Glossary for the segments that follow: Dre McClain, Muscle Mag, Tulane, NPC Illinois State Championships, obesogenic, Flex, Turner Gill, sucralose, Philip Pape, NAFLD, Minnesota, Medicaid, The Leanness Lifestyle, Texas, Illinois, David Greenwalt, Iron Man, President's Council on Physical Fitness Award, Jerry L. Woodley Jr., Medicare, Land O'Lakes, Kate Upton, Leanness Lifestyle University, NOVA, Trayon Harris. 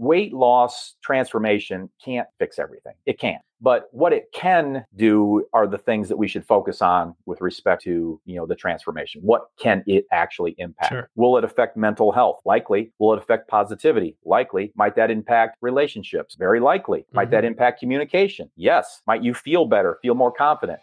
weight loss transformation can't fix everything. It can't. But what it can do are the things that we should focus on with respect to, you know, the transformation. What can it actually impact? Sure. Will it affect mental health? Likely. Will it affect positivity? Likely. Might that impact relationships? Very likely. Might that impact communication? Yes. Might you feel better, feel more confident?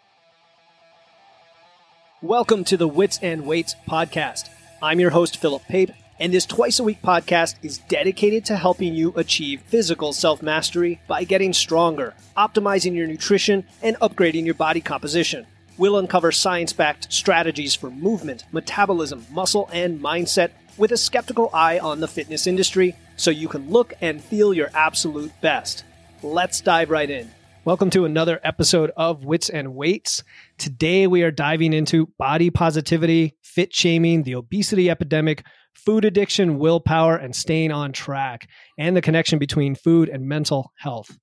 Welcome to the Wits and Weights podcast. I'm your host, Philip Pape, and this twice-a-week podcast is dedicated to helping you achieve physical self-mastery by getting stronger, optimizing your nutrition, and upgrading your body composition. We'll uncover science-backed strategies for movement, metabolism, muscle, and mindset with a skeptical eye on the fitness industry so you can look and feel your absolute best. Let's dive right in. Welcome to another episode of Wits and Weights. Today, we are diving into body positivity, fit shaming, the obesity epidemic, food addiction, willpower, and staying on track, and the connection between food and mental health.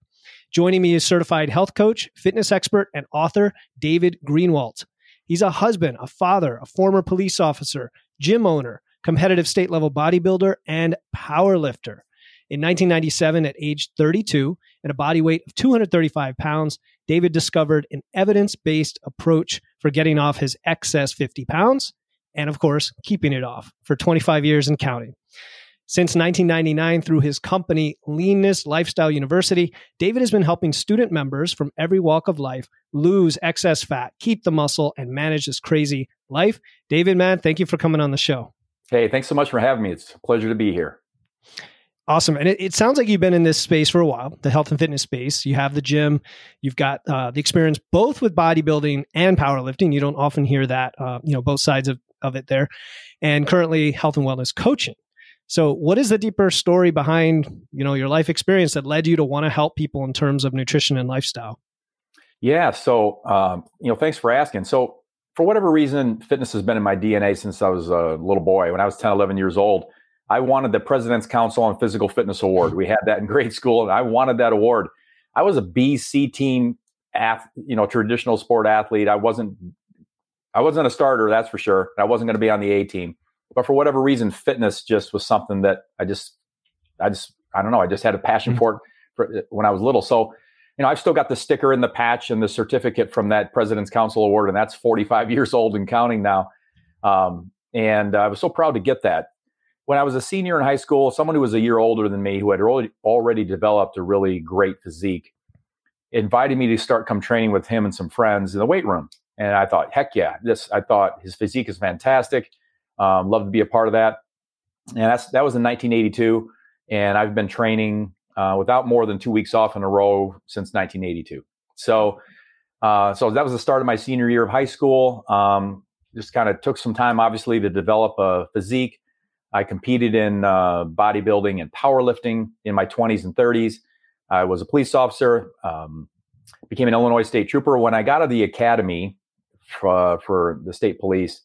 Joining me is certified health coach, fitness expert, and author David Greenwalt. He's a husband, a father, a former police officer, gym owner, competitive state-level bodybuilder, and power lifter. In 1997, at age 32, and a body weight of 235 pounds, David discovered an evidence-based approach for getting off his excess 50 pounds, and of course, keeping it off for 25 years and counting. Since 1999, through his company, Leanness Lifestyle University, David has been helping student members from every walk of life lose excess fat, keep the muscle, and manage this crazy life. David, man, thank you for coming on the show. Hey, thanks so much for having me. It's a pleasure to be here. Awesome. And it sounds like you've been in this space for a while, the health and fitness space. You have the gym, you've got the experience both with bodybuilding and powerlifting. You don't often hear that, both sides of it there. And currently health and wellness coaching. So what is the deeper story behind, your life experience that led you to want to help people in terms of nutrition and lifestyle? Yeah. So, thanks for asking. So for whatever reason, fitness has been in my DNA since I was a little boy. When I was 10, 11 years old, I wanted the President's Council on Physical Fitness Award. We had that in grade school, and I wanted that award. I was a B, C team, traditional sport athlete. I wasn't a starter, that's for sure. I wasn't going to be on the A team. But for whatever reason, fitness just was something that I don't know. I just had a passion for it when I was little. So, I've still got the sticker and the patch and the certificate from that President's Council Award, and that's 45 years old and counting now. And I was so proud to get that. When I was a senior in high school, someone who was a year older than me, who had already developed a really great physique, invited me to come training with him and some friends in the weight room. And I thought, heck yeah, I thought his physique is fantastic. Love to be a part of that. And that was in 1982. And I've been training without more than 2 weeks off in a row since 1982. So that was the start of my senior year of high school. Just kind of took some time, obviously, to develop a physique. I competed in bodybuilding and powerlifting in my 20s and 30s. I was a police officer, became an Illinois state trooper. When I got out of the academy for the state police,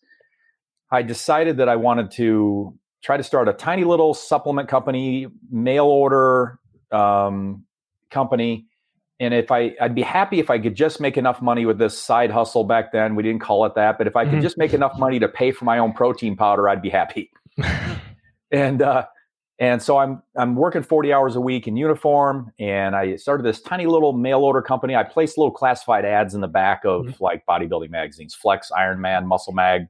I decided that I wanted to try to start a tiny little supplement company, mail order company. And if I'd be happy if I could just make enough money with this side hustle back then. We didn't call it that. But if I could just make enough money to pay for my own protein powder, I'd be happy. And so I'm working 40 hours a week in uniform, and I started this tiny little mail order company. I placed little classified ads in the back of like bodybuilding magazines, Flex, Iron Man, Muscle Mag,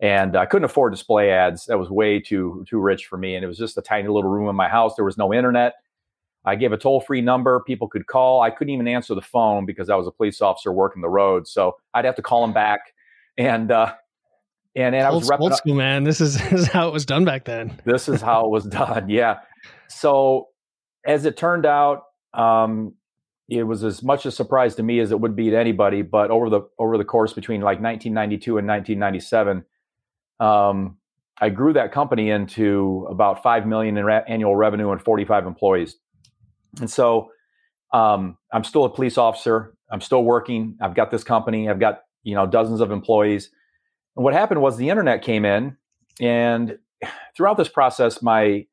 and I couldn't afford display ads. That was way too rich for me, and it was just a tiny little room in my house. There was no internet. I gave a toll-free number. People could call. I couldn't even answer the phone because I was a police officer working the road, so I'd have to call them back, And I was old school, man. This is how it was done back then. This is how it was done. Yeah. So as it turned out, it was as much a surprise to me as it would be to anybody. But over the course between like 1992 and 1997, I grew that company into about $5 million in annual revenue and 45 employees. And so I'm still a police officer. I'm still working. I've got this company. I've got dozens of employees. And what happened was the internet came in, and throughout this process, my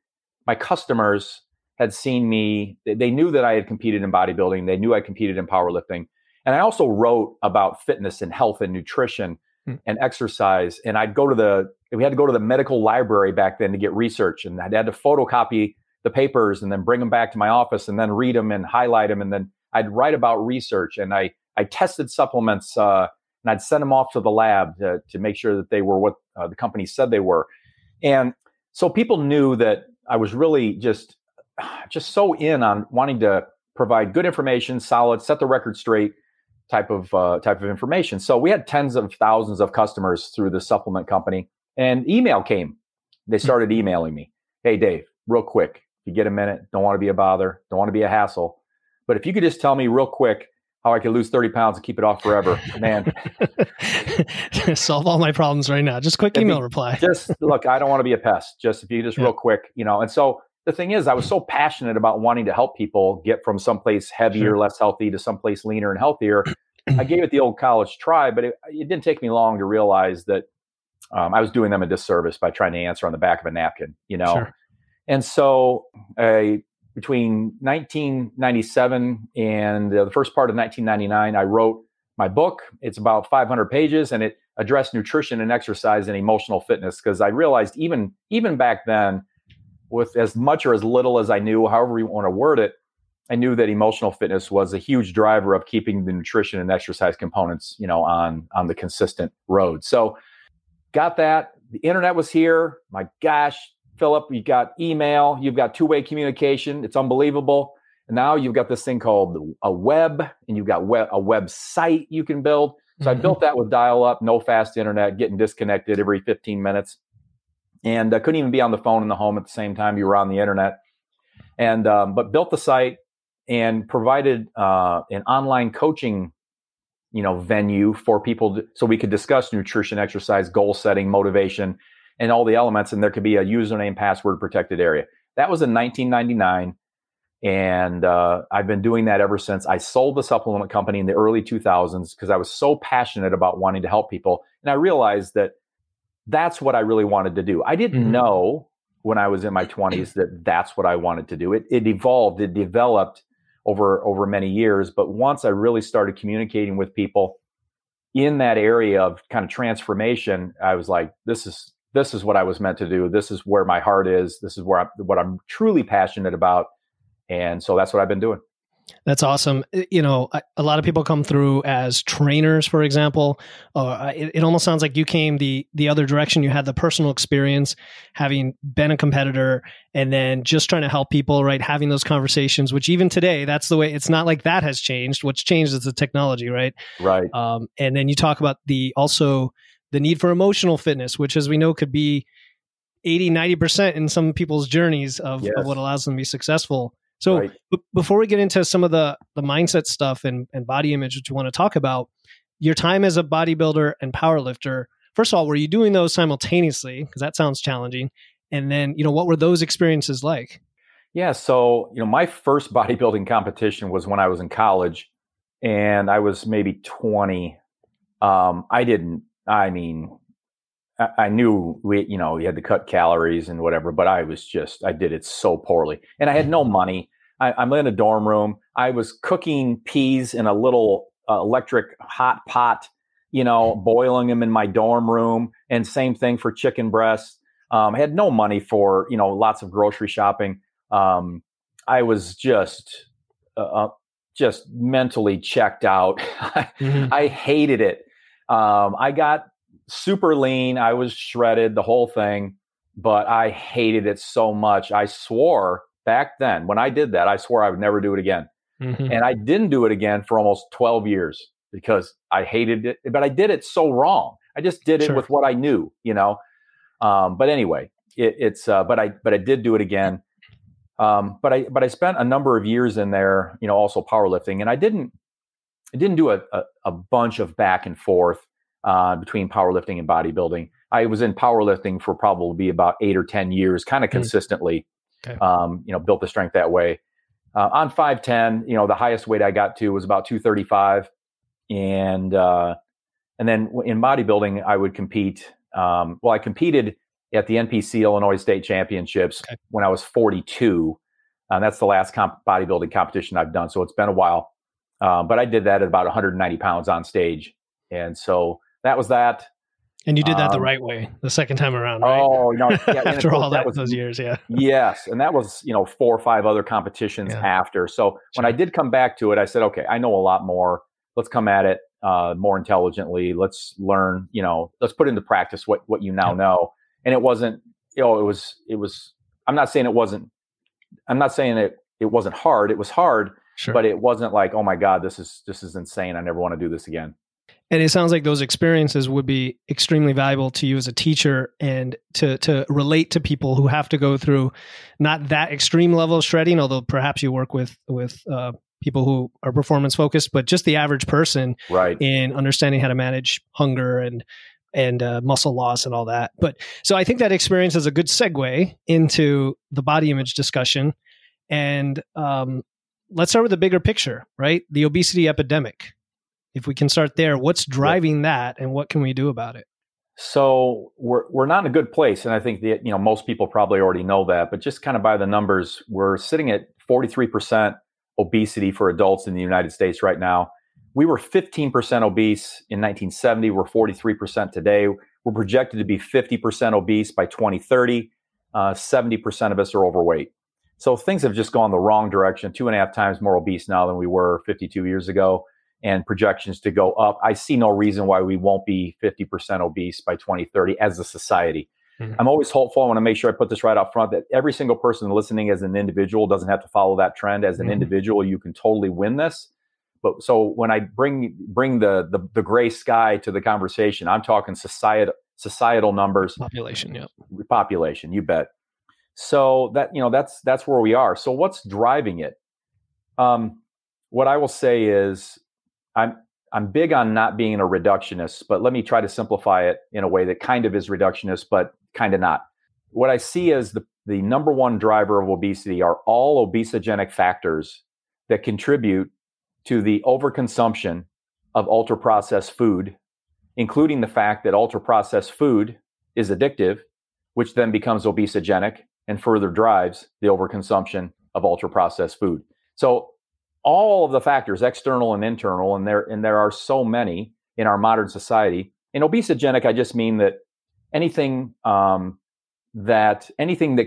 customers had seen me. They knew that I had competed in bodybuilding. They knew I competed in powerlifting. And I also wrote about fitness and health and nutrition and exercise. And we had to go to the medical library back then to get research. And I'd had to photocopy the papers and then bring them back to my office and then read them and highlight them. And then I'd write about research, and I tested supplements and I'd send them off to the lab to make sure that they were what the company said they were. And so people knew that I was really just so in on wanting to provide good information, solid, set the record straight type of information. So we had tens of thousands of customers through the supplement company, and email came. They started emailing me. Hey, Dave, real quick, if you get a minute, don't want to be a bother, don't want to be a hassle, but if you could just tell me real quick how I could lose 30 pounds and keep it off forever, man. Solve all my problems right now. Just quick email reply. Just look, I don't want to be a pest. Just if you just real quick, you know. And so the thing is, I was so passionate about wanting to help people get from someplace heavier, less healthy to someplace leaner and healthier. I gave it the old college try, but it didn't take me long to realize that I was doing them a disservice by trying to answer on the back of a napkin, you know? Sure. And so between 1997 and the first part of 1999, I wrote my book. It's about 500 pages, and it addressed nutrition and exercise and emotional fitness, because I realized even back then, with as much or as little as I knew, however you want to word it, I knew that emotional fitness was a huge driver of keeping the nutrition and exercise components, you know, on the consistent road. So got that. The internet was here. My gosh, Philip, you got email, you've got two-way communication. It's unbelievable. And now you've got this thing called a web, and you've got a website you can build. So I built that with dial-up, no fast internet, getting disconnected every 15 minutes. And I couldn't even be on the phone in the home at the same time you were on the internet. And but built the site and provided an online coaching, you know, venue for people so we could discuss nutrition, exercise, goal setting, motivation, and all the elements. And there could be a username, password protected area. That was in 1999. And I've been doing that ever since. I sold the supplement company in the early 2000s because I was so passionate about wanting to help people. And I realized that that's what I really wanted to do. I didn't know when I was in my 20s that that's what I wanted to do. It evolved, it developed over many years. But once I really started communicating with people in that area of kind of transformation, I was like, this is what I was meant to do. This is where my heart is. This is where what I'm truly passionate about. And so that's what I've been doing. That's awesome. You know, a lot of people come through as trainers, for example. It almost sounds like you came the other direction. You had the personal experience, having been a competitor, and then just trying to help people, right? Having those conversations, which even today, that's the way. It's not like that has changed. What's changed is the technology, right? Right. And then you talk about the need for emotional fitness, which, as we know, could be 80, 90% in some people's journeys of what allows them to be successful. So before we get into some of the mindset stuff and body image, which you want to talk about, your time as a bodybuilder and powerlifter, first of all, were you doing those simultaneously? Because that sounds challenging. And then, you know, what were those experiences like? Yeah. So, you know, my first bodybuilding competition was when I was in college, and I was maybe 20. I knew you had to cut calories and whatever, but I did it so poorly, and I had no money. I'm in a dorm room. I was cooking peas in a little electric hot pot, you know, boiling them in my dorm room, and same thing for chicken breasts. I had no money for, you know, lots of grocery shopping. I was just mentally checked out. I hated it. I got super lean. I was shredded, the whole thing, but I hated it so much. I swore back then when I did that, I swore I would never do it again. And I didn't do it again for almost 12 years because I hated it, but I did it so wrong. I just did it with what I knew, you know? But anyway, I did do it again. But I spent a number of years in there, you know, also powerlifting, and I didn't do a bunch of back and forth between powerlifting and bodybuilding. I was in powerlifting for probably about 8 or 10 years, kind of consistently. Okay. You know, built the strength that way. On 5'10", you know, the highest weight I got to was about 235, and then in bodybuilding, I would compete. I competed at the NPC Illinois State Championships when I was 42, and that's the last bodybuilding competition I've done. So it's been a while, but I did that at about 190 pounds on stage, and so. That was that. And you did that the right way the second time around, right? Oh, no. Yeah, after all that was those years, yeah. Yes. And that was, 4 or 5 other competitions after. So when I did come back to it, I said, okay, I know a lot more. Let's come at it more intelligently. Let's learn, let's put into practice what you now know. And it wasn't, it wasn't hard. It was hard, but it wasn't like, oh my God, this is insane. I never want to do this again. And it sounds like those experiences would be extremely valuable to you as a teacher and to relate to people who have to go through not that extreme level of shredding, although perhaps you work with people who are performance focused, but just the average person in understanding how to manage hunger and muscle loss and all that. But so I think that experience is a good segue into the body image discussion. And let's start with the bigger picture, right? The obesity epidemic. If we can start there, what's driving that and what can we do about it? So we're not in a good place. And I think that, most people probably already know that, but just kind of by the numbers, we're sitting at 43% obesity for adults in the United States right now. We were 15% obese in 1970. We're 43% today. We're projected to be 50% obese by 2030. 70% of us are overweight. So things have just gone the wrong direction. 2.5 times more obese now than we were 52 years ago. And projections to go up. I see no reason why we won't be 50% obese by 2030 as a society. Mm-hmm. I'm always hopeful. I want to make sure I put this right up front that every single person listening as an individual doesn't have to follow that trend. As an individual, you can totally win this. But so when I bring the gray sky to the conversation, I'm talking societal numbers, population. You bet. So that that's where we are. So what's driving it? What I will say is. I'm big on not being a reductionist, but let me try to simplify it in a way that kind of is reductionist, but kind of not. What I see as the number one driver of obesity are all obesogenic factors that contribute to the overconsumption of ultra-processed food, including the fact that ultra-processed food is addictive, which then becomes obesogenic and further drives the overconsumption of ultra-processed food. So all of the factors, external and internal, and there are so many in our modern society. In obesogenic, I just mean that anything that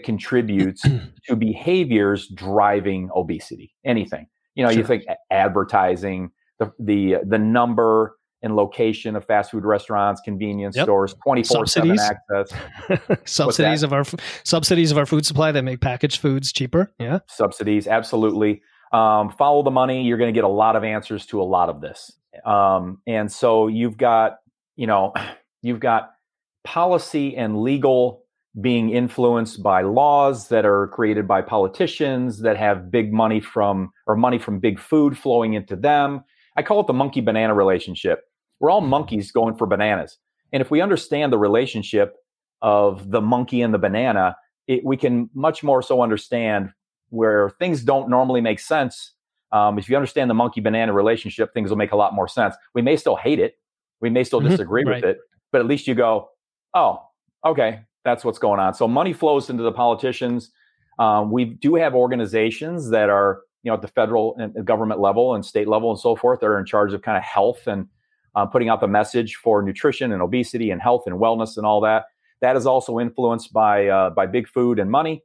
contributes to behaviors driving obesity. Anything, you think advertising, the number and location of fast food restaurants, convenience stores, 24/7 access, subsidies of our food supply that make packaged foods cheaper. Yeah, subsidies, absolutely. Follow the money. You're going to get a lot of answers to a lot of this. And so you've got policy and legal being influenced by laws that are created by politicians that have big money from big food flowing into them. I call it the monkey banana relationship. We're all monkeys going for bananas. And if we understand the relationship of the monkey and the banana, we can much more so understand where things don't normally make sense. If you understand the monkey banana relationship, things will make a lot more sense. We may still hate it. We may still disagree with it, but at least you go, oh, okay, that's what's going on. So money flows into the politicians. We do have organizations that are, at the federal and government level and state level and so forth, that are in charge of kind of health and putting out the message for nutrition and obesity and health and wellness and all that. That is also influenced by big food and money.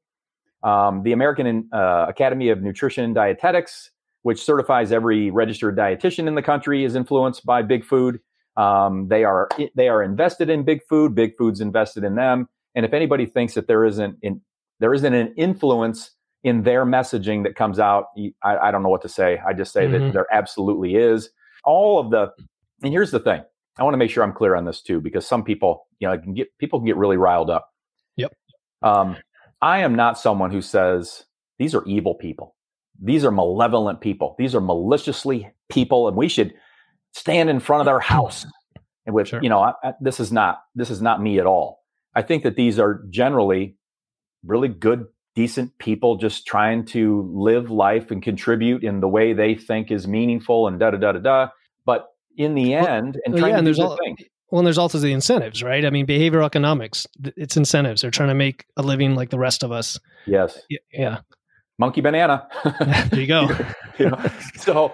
The American Academy of Nutrition and Dietetics, which certifies every registered dietitian in the country, is influenced by big food. They are invested in big food. Big food's invested in them. And if anybody thinks that there isn't an influence in their messaging that comes out, I don't know what to say. I just say that there absolutely is. And here's the thing. I want to make sure I'm clear on this too, because some people, people can get really riled up. Yep. I am not someone who says, these are evil people. These are malevolent people. These are maliciously people. And we should stand in front of their house. And which, this is not me at all. I think that these are generally really good, decent people just trying to live life and contribute in the way they think is meaningful and But in the end, to do the thing. Well, and there's also the incentives, right? I mean, behavioral economics, it's incentives. They're trying to make a living like the rest of us. Yes. Yeah. Monkey banana. There you go. So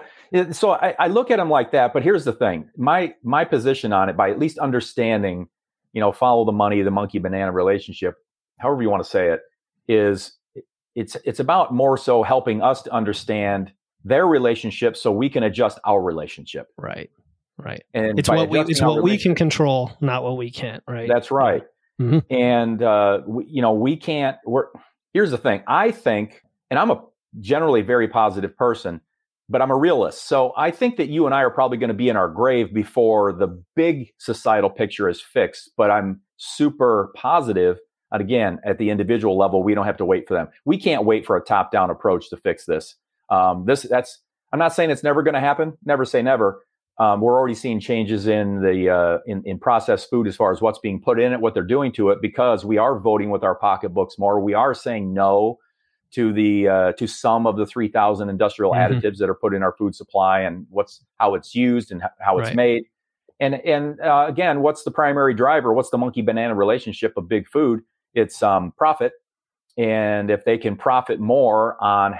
I look at them like that, but here's the thing. My position on it, by at least understanding you know, follow the money, the monkey banana relationship, however you want to say it, is it's about more so helping us to understand their relationship so we can adjust our relationship. Right. Right. And it's what we can control, not what we can't. Right. That's right. Mm-hmm. And, here's the thing. I think, and I'm a generally very positive person, but I'm a realist. So I think that you and I are probably going to be in our grave before the big societal picture is fixed, but I'm super positive. And again, at the individual level, we don't have to wait for them. We can't wait for a top-down approach to fix this. I'm not saying it's never going to happen. Never say never. We're already seeing changes in the in processed food as far as what's being put in it, what they're doing to it, because we are voting with our pocketbooks more. We are saying no to the to some of the 3,000 industrial additives that are put in our food supply, and how it's used and how it's made. And again, what's the primary driver? What's the monkey banana relationship of big food? It's profit. And if they can profit more on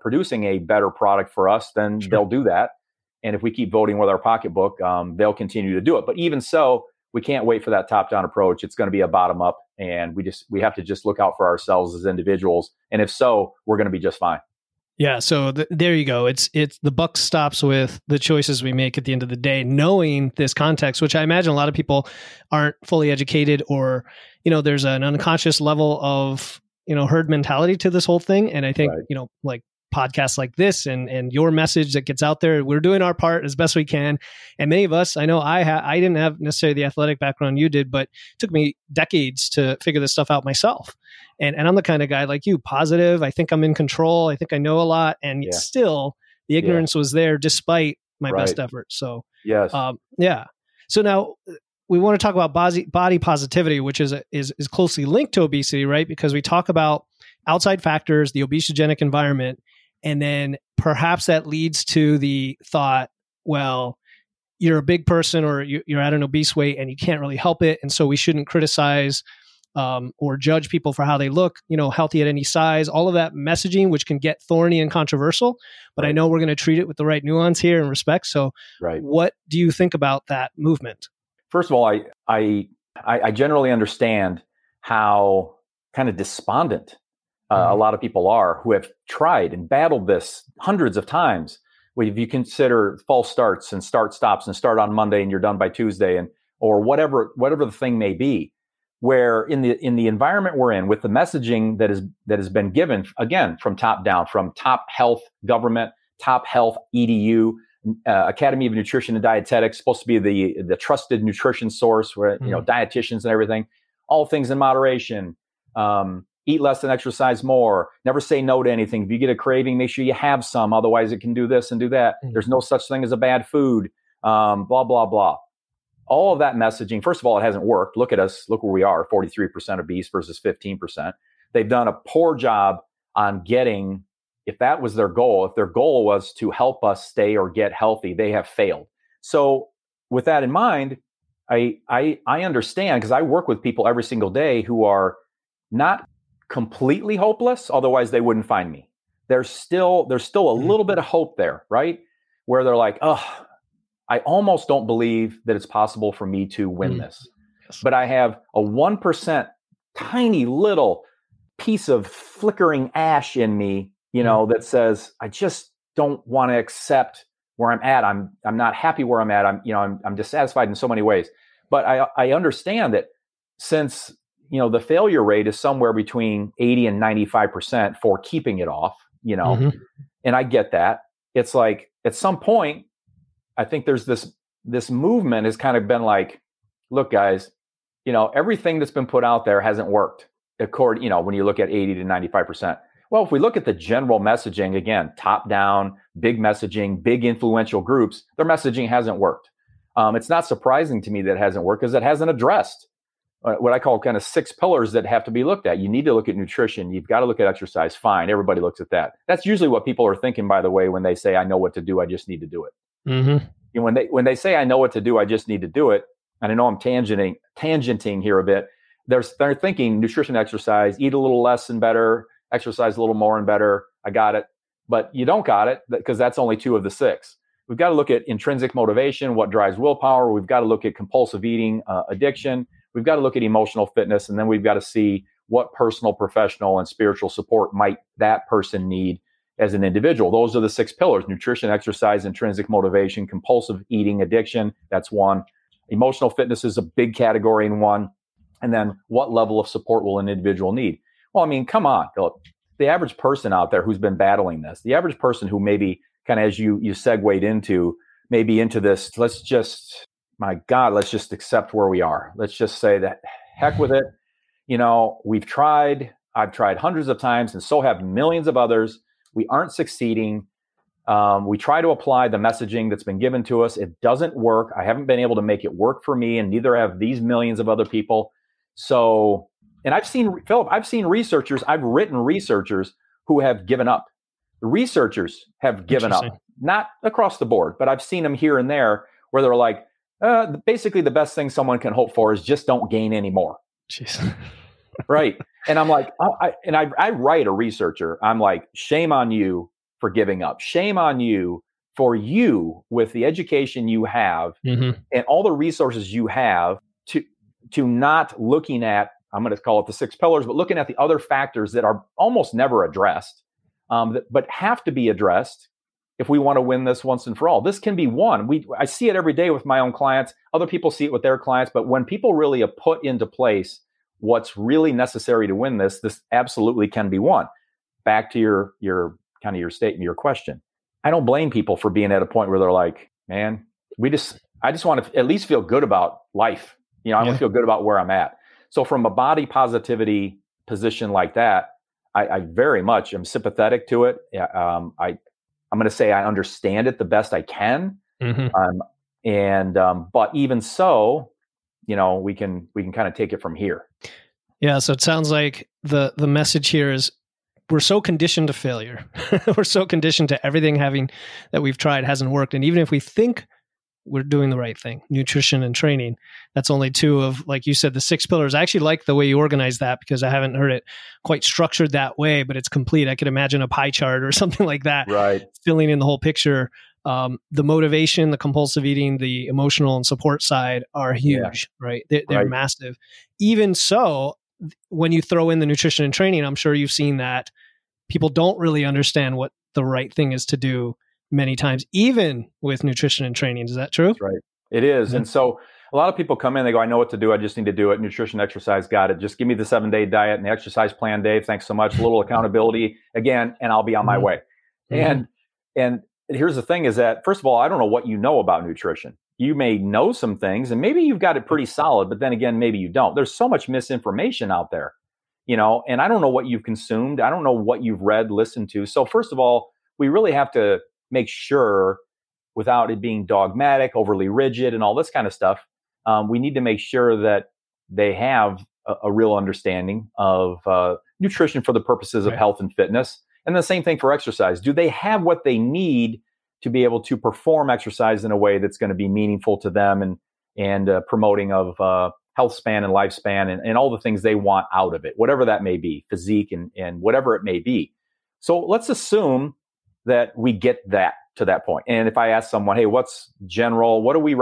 producing a better product for us, then they'll do that. And if we keep voting with our pocketbook, they'll continue to do it. But even so, we can't wait for that top-down approach. It's going to be a bottom-up, and we have to just look out for ourselves as individuals. And if so, we're going to be just fine. Yeah. So there you go. It's the buck stops with the choices we make at the end of the day, knowing this context, which I imagine a lot of people aren't fully educated, or, you know, there's an unconscious level of, you know, herd mentality to this whole thing. And I think, you know, like, podcasts like this and your message that gets out there, we're doing our part as best we can. And many of us, I know I didn't have necessarily the athletic background you did, but it took me decades to figure this stuff out myself. And I'm the kind of guy like you, positive. I think I'm in control. I think I know a lot. And still the ignorance was there despite my best effort. So, So now we want to talk about body positivity, which is closely linked to obesity, right? Because we talk about outside factors, the obesogenic environment, and then perhaps that leads to the thought, well, you're a big person or you're at an obese weight and you can't really help it. And so we shouldn't criticize or judge people for how they look, you know, healthy at any size, all of that messaging, which can get thorny and controversial. But I know we're going to treat it with the right nuance here and respect. So what do you think about that movement? First of all, I generally understand how kind of despondent a lot of people are who have tried and battled this hundreds of times. If you consider false starts and start stops and start on Monday and you're done by Tuesday, and or whatever the thing may be, where in the environment we're in with the messaging that has been given, again, from top down, from top health government, top health EDU, Academy of Nutrition and Dietetics, supposed to be the trusted nutrition source where, you know, dietitians and everything, all things in moderation. Eat less and exercise more. Never say no to anything. If you get a craving, make sure you have some. Otherwise, it can do this and do that. Mm-hmm. There's no such thing as a bad food, blah, blah, blah. All of that messaging, first of all, it hasn't worked. Look at us. Look where we are, 43% obese versus 15%. They've done a poor job on getting, if that was their goal, if their goal was to help us stay or get healthy, they have failed. So with that in mind, I understand, because I work with people every single day who are not completely hopeless, otherwise they wouldn't find me. There's still a little bit of hope there, right? Where they're like, oh, I almost don't believe that it's possible for me to win this. Yes. But I have a 1% tiny little piece of flickering ash in me, you know, that says, I just don't want to accept where I'm at. I'm not happy where I'm at. I'm dissatisfied in so many ways. But I understand that, since, you know, the failure rate is somewhere between 80 and 95% for keeping it off, you know, and I get that. It's like, at some point, I think there's this movement has kind of been like, look, guys, you know, everything that's been put out there hasn't worked, according, you know, when you look at 80 to 95%. Well, if we look at the general messaging, again, top down, big messaging, big influential groups, their messaging hasn't worked. It's not surprising to me that it hasn't worked, because it hasn't addressed what I call kind of 6 pillars that have to be looked at. You need to look at nutrition. You've got to look at exercise. Fine. Everybody looks at that. That's usually what people are thinking, by the way, when they say, I know what to do, I just need to do it. Mm-hmm. And when they say, I know what to do, I just need to do it. And I know I'm tangenting here a bit. They're thinking nutrition, exercise, eat a little less and better, exercise a little more and better. I got it. But you don't got it, because that's only 2 of the 6. We've got to look at intrinsic motivation, what drives willpower. We've got to look at compulsive eating, addiction. we've got to look at emotional fitness, and then we've got to see what personal, professional, and spiritual support might that person need as an individual. Those are the six pillars: nutrition, exercise, intrinsic motivation, compulsive eating, addiction. That's one. Emotional fitness is a big category in one. And then what level of support will an individual need? Well, I mean, come on, Philip. The average person out there who's been battling this, the average person who maybe kind of, as you segued into, maybe into this, let's just accept where we are. Let's just say that heck with it. You know, I've tried hundreds of times, and so have millions of others. We aren't succeeding. We try to apply the messaging that's been given to us. It doesn't work. I haven't been able to make it work for me, and neither have these millions of other people. So, and I've seen researchers, I've written researchers who have given up. Researchers have given up, not across the board, but I've seen them here and there where they're like, basically the best thing someone can hope for is just don't gain any more. Jeez. Right. And I'm like, I write a researcher. I'm like, shame on you for giving up. Shame on you for you with the education you have and all the resources you have to not looking at, I'm going to call it the six pillars, but looking at the other factors that are almost never addressed, but have to be addressed if we want to win this once and for all. This can be one. I see it every day with my own clients. Other people see it with their clients. But when people really have put into place what's really necessary to win this, this absolutely can be won. Back to your kind of your statement, your question. I don't blame people for being at a point where they're like, man, I just want to at least feel good about life. You know, I want to feel good about where I'm at. So from a body positivity position like that, I very much am sympathetic to it. I'm going to say I understand it the best I can. But even so, you know, we can kind of take it from here. Yeah. So it sounds like the message here is we're so conditioned to failure. We're so conditioned to everything that we've tried hasn't worked. And even if we think we're doing the right thing, nutrition and training, that's only two of, like you said, the six pillars. I actually like the way you organize that because I haven't heard it quite structured that way, but it's complete. I could imagine a pie chart or something like that, right, filling in the whole picture. The motivation, the compulsive eating, the emotional and support side are huge, right? They're right. Massive. Even so, when you throw in the nutrition and training, I'm sure you've seen that people don't really understand what the right thing is to do many times, even with nutrition and training. Is that true? That's right. It is. Mm-hmm. And so a lot of people come in, they go, I know what to do. I just need to do it. Nutrition, exercise, got it. Just give me the 7-day diet and the exercise plan, Dave. Thanks so much. A little accountability again, and I'll be on my way. And here's the thing is that, first of all, I don't know what you know about nutrition. You may know some things and maybe you've got it pretty solid, but then again, maybe you don't. There's so much misinformation out there, you know, and I don't know what you've consumed. I don't know what you've read, listened to. So first of all, we really have to make sure, without it being dogmatic, overly rigid, and all this kind of stuff, we need to make sure that they have a real understanding of nutrition for the purposes of health and fitness. And the same thing for exercise. Do they have what they need to be able to perform exercise in a way that's going to be meaningful to them and promoting of health span and lifespan and all the things they want out of it, whatever that may be, physique and whatever it may be. So let's assume that we get that to that point. And if I ask someone, hey, what do we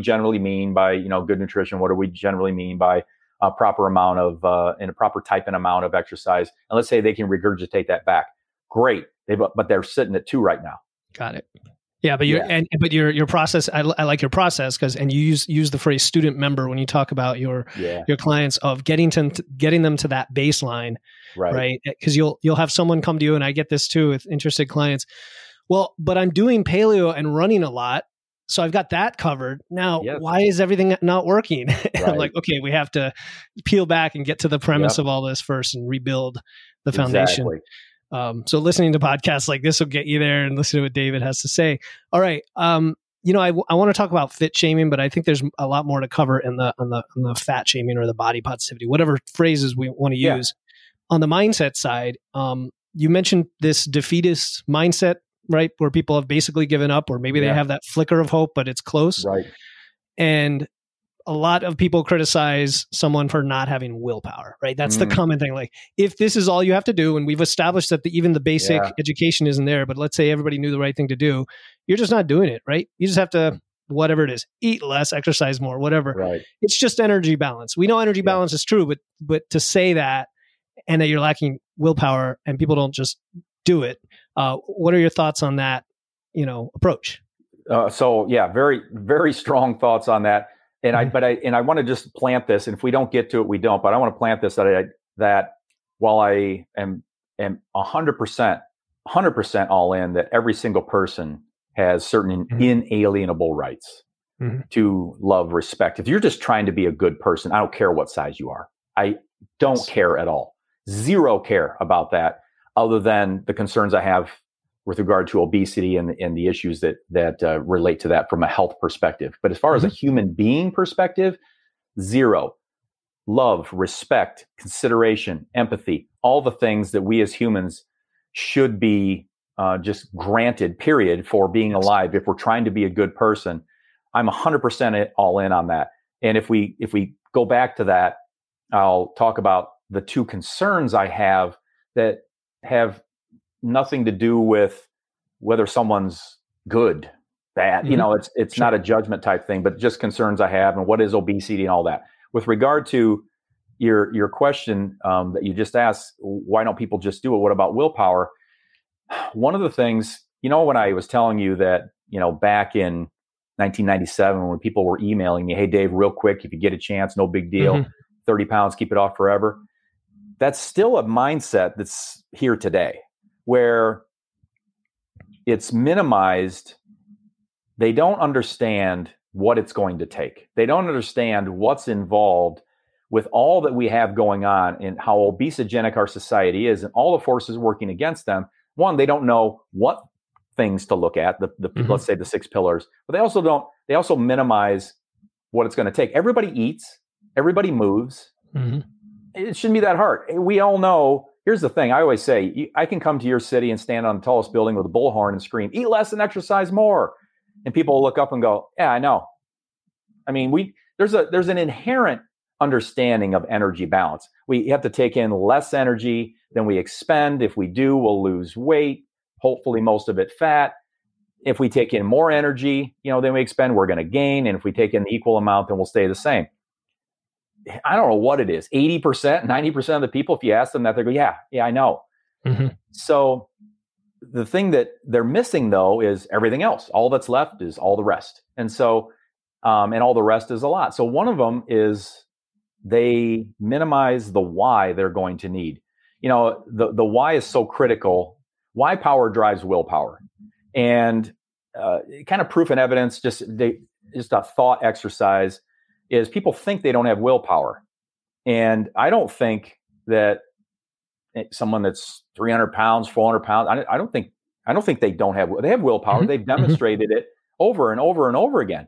generally mean by, you know, good nutrition? What do we generally mean by a proper amount of, and a proper type and amount of exercise? And let's say they can regurgitate that back. Great. But they're sitting at 2 right now. Got it. Yeah. But your process, I like your process because you use the phrase student member when you talk about your clients of getting them to that baseline, right? Because you'll have someone come to you, and I get this too with interested clients. Well, but I'm doing paleo and running a lot, so I've got that covered. Now, why is everything not working? I'm like, okay, we have to peel back and get to the premise of all this first and rebuild the foundation. Exactly. So listening to podcasts like this will get you there, and listen to what David has to say. All right. You know, I want to talk about fit shaming, but I think there's a lot more to cover on the fat shaming or the body positivity, whatever phrases we want to use. On the mindset side, you mentioned this defeatist mindset, right? Where people have basically given up, or maybe they have that flicker of hope, but it's close. Right. And a lot of people criticize someone for not having willpower, right? That's the common thing. Like, if this is all you have to do, and we've established that even the basic education isn't there, but let's say everybody knew the right thing to do, you're just not doing it, right? You just have to whatever it is, eat less, exercise more, whatever. Right. It's just energy balance. We know energy balance is true, but to say that and that you're lacking willpower and people don't just do it, what are your thoughts on that, you know, approach? So yeah, very, very strong thoughts on that. And I want to just plant this, and if we don't get to it, we don't, but I want to plant this, that while I am 100% all in, that every single person has certain inalienable rights to love, respect. If you're just trying to be a good person, I don't care what size you are. I don't care at all. Zero care about that, other than the concerns I have with regard to obesity and the issues that relate to that from a health perspective. But as far as a human being perspective, zero. Love, respect, consideration, empathy, all the things that we as humans should be just granted, period, for being alive. If we're trying to be a good person, I'm 100% all in on that. And if we go back to that, I'll talk about the two concerns I have that have nothing to do with whether someone's good, bad. You know, it's not a judgment type thing, but just concerns I have, and what is obesity and all that. With regard to your question that you just asked, why don't people just do it? What about willpower? One of the things, you know, when I was telling you that, you know, back in 1997, when people were emailing me, hey, Dave, real quick, if you get a chance, no big deal, 30 pounds, keep it off forever. That's still a mindset that's here today, where it's minimized. They don't understand what it's going to take. They don't understand what's involved with all that we have going on and how obesogenic our society is and all the forces working against them. One, they don't know what things to look at, let's say the 6 pillars, but they also minimize what it's going to take. Everybody eats, everybody moves. It shouldn't be that hard. We all know, here's the thing, I always say, I can come to your city and stand on the tallest building with a bullhorn and scream, eat less and exercise more. And people will look up and go, yeah, I know. I mean, there's an inherent understanding of energy balance. We have to take in less energy than we expend. If we do, we'll lose weight, hopefully most of it fat. If we take in more energy, you know, than we expend, we're going to gain. And if we take in the equal amount, then we'll stay the same. I don't know what it is, 80%, 90% of the people, if you ask them that, they go, yeah, I know. So the thing that they're missing, though, is everything else. All that's left is all the rest. And so, and all the rest is a lot. So one of them is they minimize the why they're going to need. You know, the why is so critical. Why power drives willpower. And kind of proof and evidence, just a thought exercise, is people think they don't have willpower. And I don't think that someone that's 300 pounds, 400 pounds, I don't think they don't have, they have willpower. They've demonstrated it over and over and over again.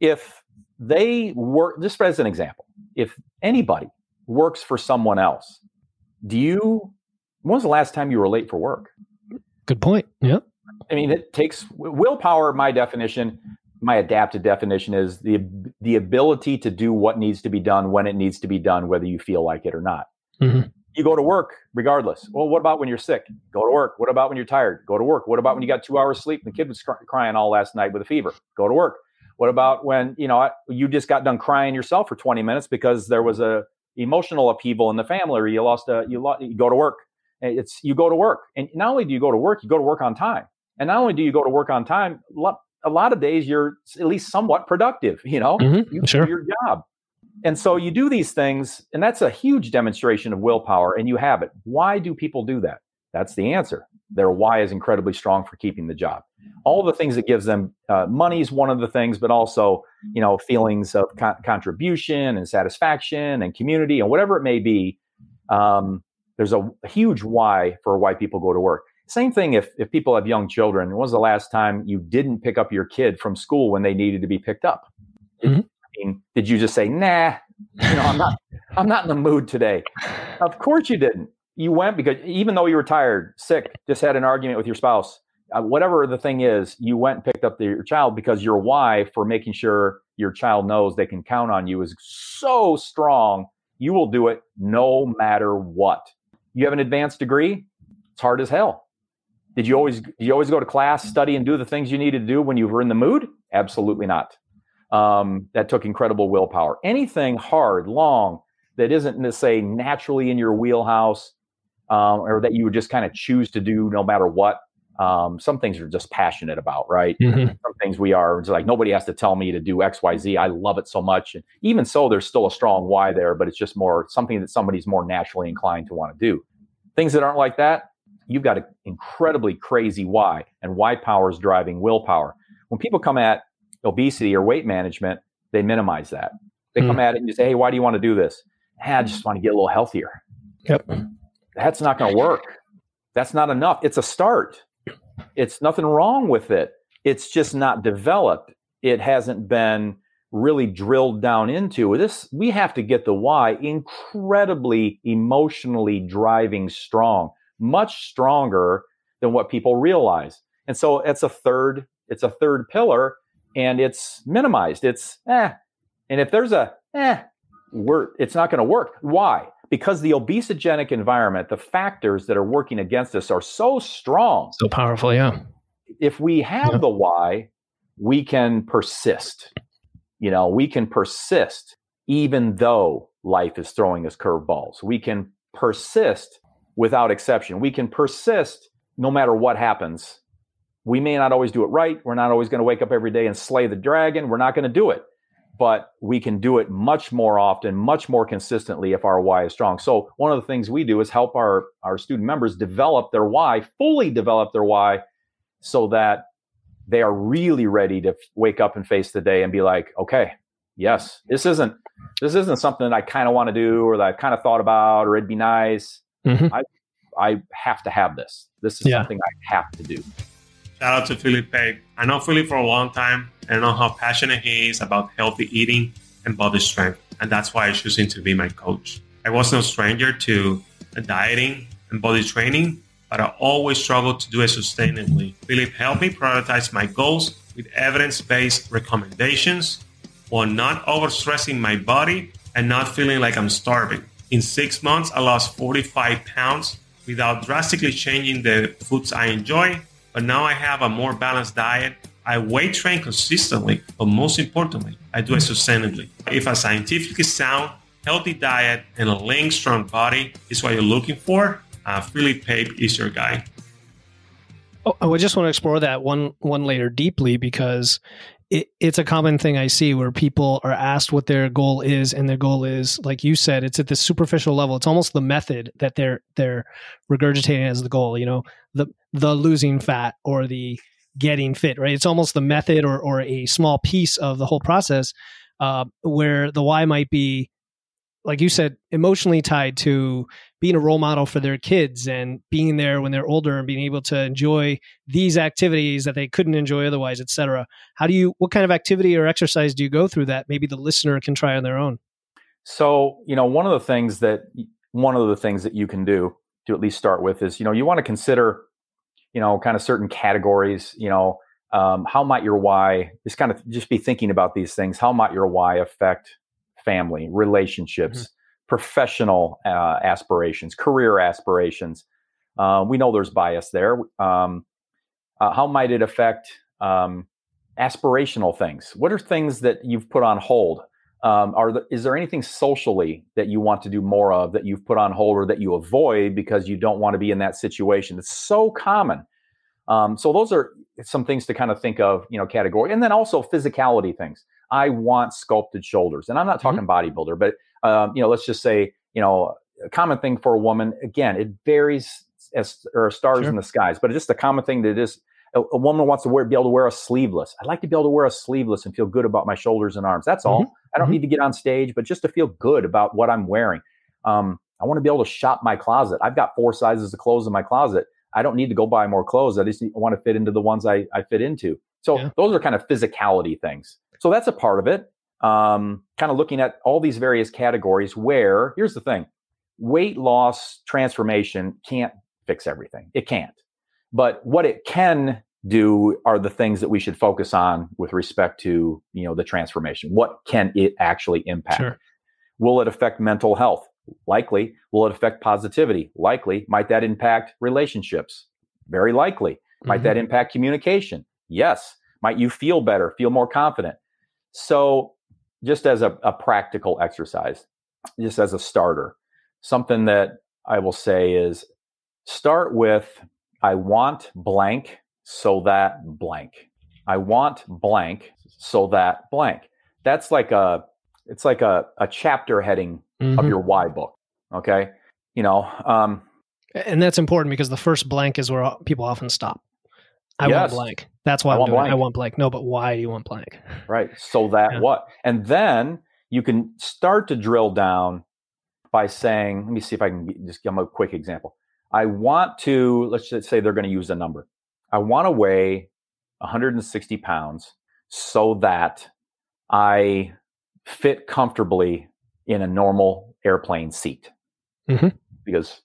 If they work, just as an example, if anybody works for someone else, when was the last time you were late for work? Good point. Yeah. I mean, it takes willpower. My adapted definition is the ability to do what needs to be done when it needs to be done, whether you feel like it or not. You go to work regardless. Well, what about when you're sick? Go to work. What about when you're tired? Go to work. What about when you got 2 hours sleep and the kid was crying all last night with a fever? Go to work. What about when, you know, you just got done crying yourself for 20 minutes because there was a emotional upheaval in the family, or you go to work. You go to work. And not only do you go to work on time. And not only do you go to work on time, a lot of days you're at least somewhat productive, you know, you do your job. And so you do these things, and that's a huge demonstration of willpower, and you have it. Why do people do that? That's the answer. Their why is incredibly strong for keeping the job. All the things that gives them money is one of the things, but also, you know, feelings of contribution and satisfaction and community and whatever it may be. There's a huge why for why people go to work. Same thing if people have young children. When was the last time you didn't pick up your kid from school when they needed to be picked up? I mean, did you just say, nah, you know, I'm not in the mood today? Of course you didn't. You went because even though you were tired, sick, just had an argument with your spouse, whatever the thing is, you went and picked up your child because your why for making sure your child knows they can count on you is so strong. You will do it no matter what. You have an advanced degree. It's hard as hell. Did you always go to class, study, and do the things you needed to do when you were in the mood? Absolutely not. That took incredible willpower. Anything hard, long, that isn't to say naturally in your wheelhouse, or that you would just kind of choose to do no matter what. Some things are just passionate about, right? Mm-hmm. Some things we are, it's like, nobody has to tell me to do X, Y, Z. I love it so much. And even so, there's still a strong why there, but it's just more something that somebody's more naturally inclined to want to do. Things that aren't like that, you've got an incredibly crazy why, and why power is driving willpower. When people come at obesity or weight management, they minimize that. They come at it and you say, hey, why do you want to do this? I just want to get a little healthier. Yep. That's not going to work. That's not enough. It's a start. It's nothing wrong with it. It's just not developed. It hasn't been really drilled down into this. We have to get the why incredibly emotionally driving strong, much stronger than what people realize. And so it's a third pillar, and it's minimized. It's and if there's a it's not going to work. Why? Because the obesogenic environment, the factors that are working against us are so strong. So powerful, yeah. If we have the why, we can persist. We can persist even though life is throwing us curveballs. We can persist without exception. We can persist no matter what happens. We may not always do it right. We're not always going to wake up every day and slay the dragon. We're not going to do it. But we can do it much more often, much more consistently if our why is strong. So one of the things we do is help our student members develop their why, fully develop their why, so that they are really ready to wake up and face the day and be like, okay, yes, this isn't something that I kind of want to do, or that I've kind of thought about, or it'd be nice. Mm-hmm. I have to have this. This is something I have to do. Shout out to Philip Pape. I know Philip for a long time. I know how passionate he is about healthy eating and body strength. And that's why I chose him to be my coach. I was no stranger to dieting and body training, but I always struggled to do it sustainably. Philip helped me prioritize my goals with evidence-based recommendations while not overstressing my body and not feeling like I'm starving. In 6 months, I lost 45 pounds without drastically changing the foods I enjoy, but now I have a more balanced diet. I weight train consistently, but most importantly, I do it sustainably. If a scientifically sound, healthy diet and a lean, strong body is what you're looking for, Philip Pape is your guy. Oh, I just want to explore that one layer deeply, because it's a common thing I see where people are asked what their goal is, and their goal is, like you said, it's at the superficial level. It's almost the method that they're regurgitating as the goal. The losing fat or the getting fit, right? It's almost the method or a small piece of the whole process, where the why might be, like you said, emotionally tied to being a role model for their kids and being there when they're older and being able to enjoy these activities that they couldn't enjoy otherwise, et cetera. What kind of activity or exercise do you go through that maybe the listener can try on their own? So, one of the things that you can do to at least start with is, you want to consider kind of certain categories, how might your why, just kind of just be thinking about these things. How might your why affect family, relationships, professional aspirations, career aspirations? We know there's bias there. How might it affect aspirational things? What are things that you've put on hold? Is there anything socially that you want to do more of that you've put on hold or that you avoid because you don't want to be in that situation? It's so common. So those are some things to kind of think of, category. And then also physicality things. I want sculpted shoulders. And I'm not talking bodybuilder, but, let's just say, a common thing for a woman, again, it varies as stars in the skies, but it's just a common thing that is a woman wants to be able to wear a sleeveless. I'd like to be able to wear a sleeveless and feel good about my shoulders and arms. That's all. I don't need to get on stage, but just to feel good about what I'm wearing. I want to be able to shop my closet. I've got 4 sizes of clothes in my closet. I don't need to go buy more clothes. I just want to fit into the ones I fit into. So those are kind of physicality things. So that's a part of it. Kind of looking at all these various categories where, here's the thing, weight loss transformation can't fix everything. It can't. But what it can do are the things that we should focus on with respect to, the transformation. What can it actually impact? Sure. Will it affect mental health? Likely. Will it affect positivity? Likely. Might that impact relationships? Very likely. Might that impact communication? Yes. Might you feel better, feel more confident? So just as a practical exercise, just as a starter, something that I will say is start with, I want blank so that blank. I want blank so that blank. That's like a chapter heading of your why book. Okay. You know, and that's important because the first blank is where people often stop. I want blank. That's why I want blank. No, but why do you want blank? Right. So that what? And then you can start to drill down by saying, let me see if I can just give them a quick example. I want to, let's just say they're going to use a number. I want to weigh 160 pounds so that I fit comfortably in a normal airplane seat. Mm-hmm. Because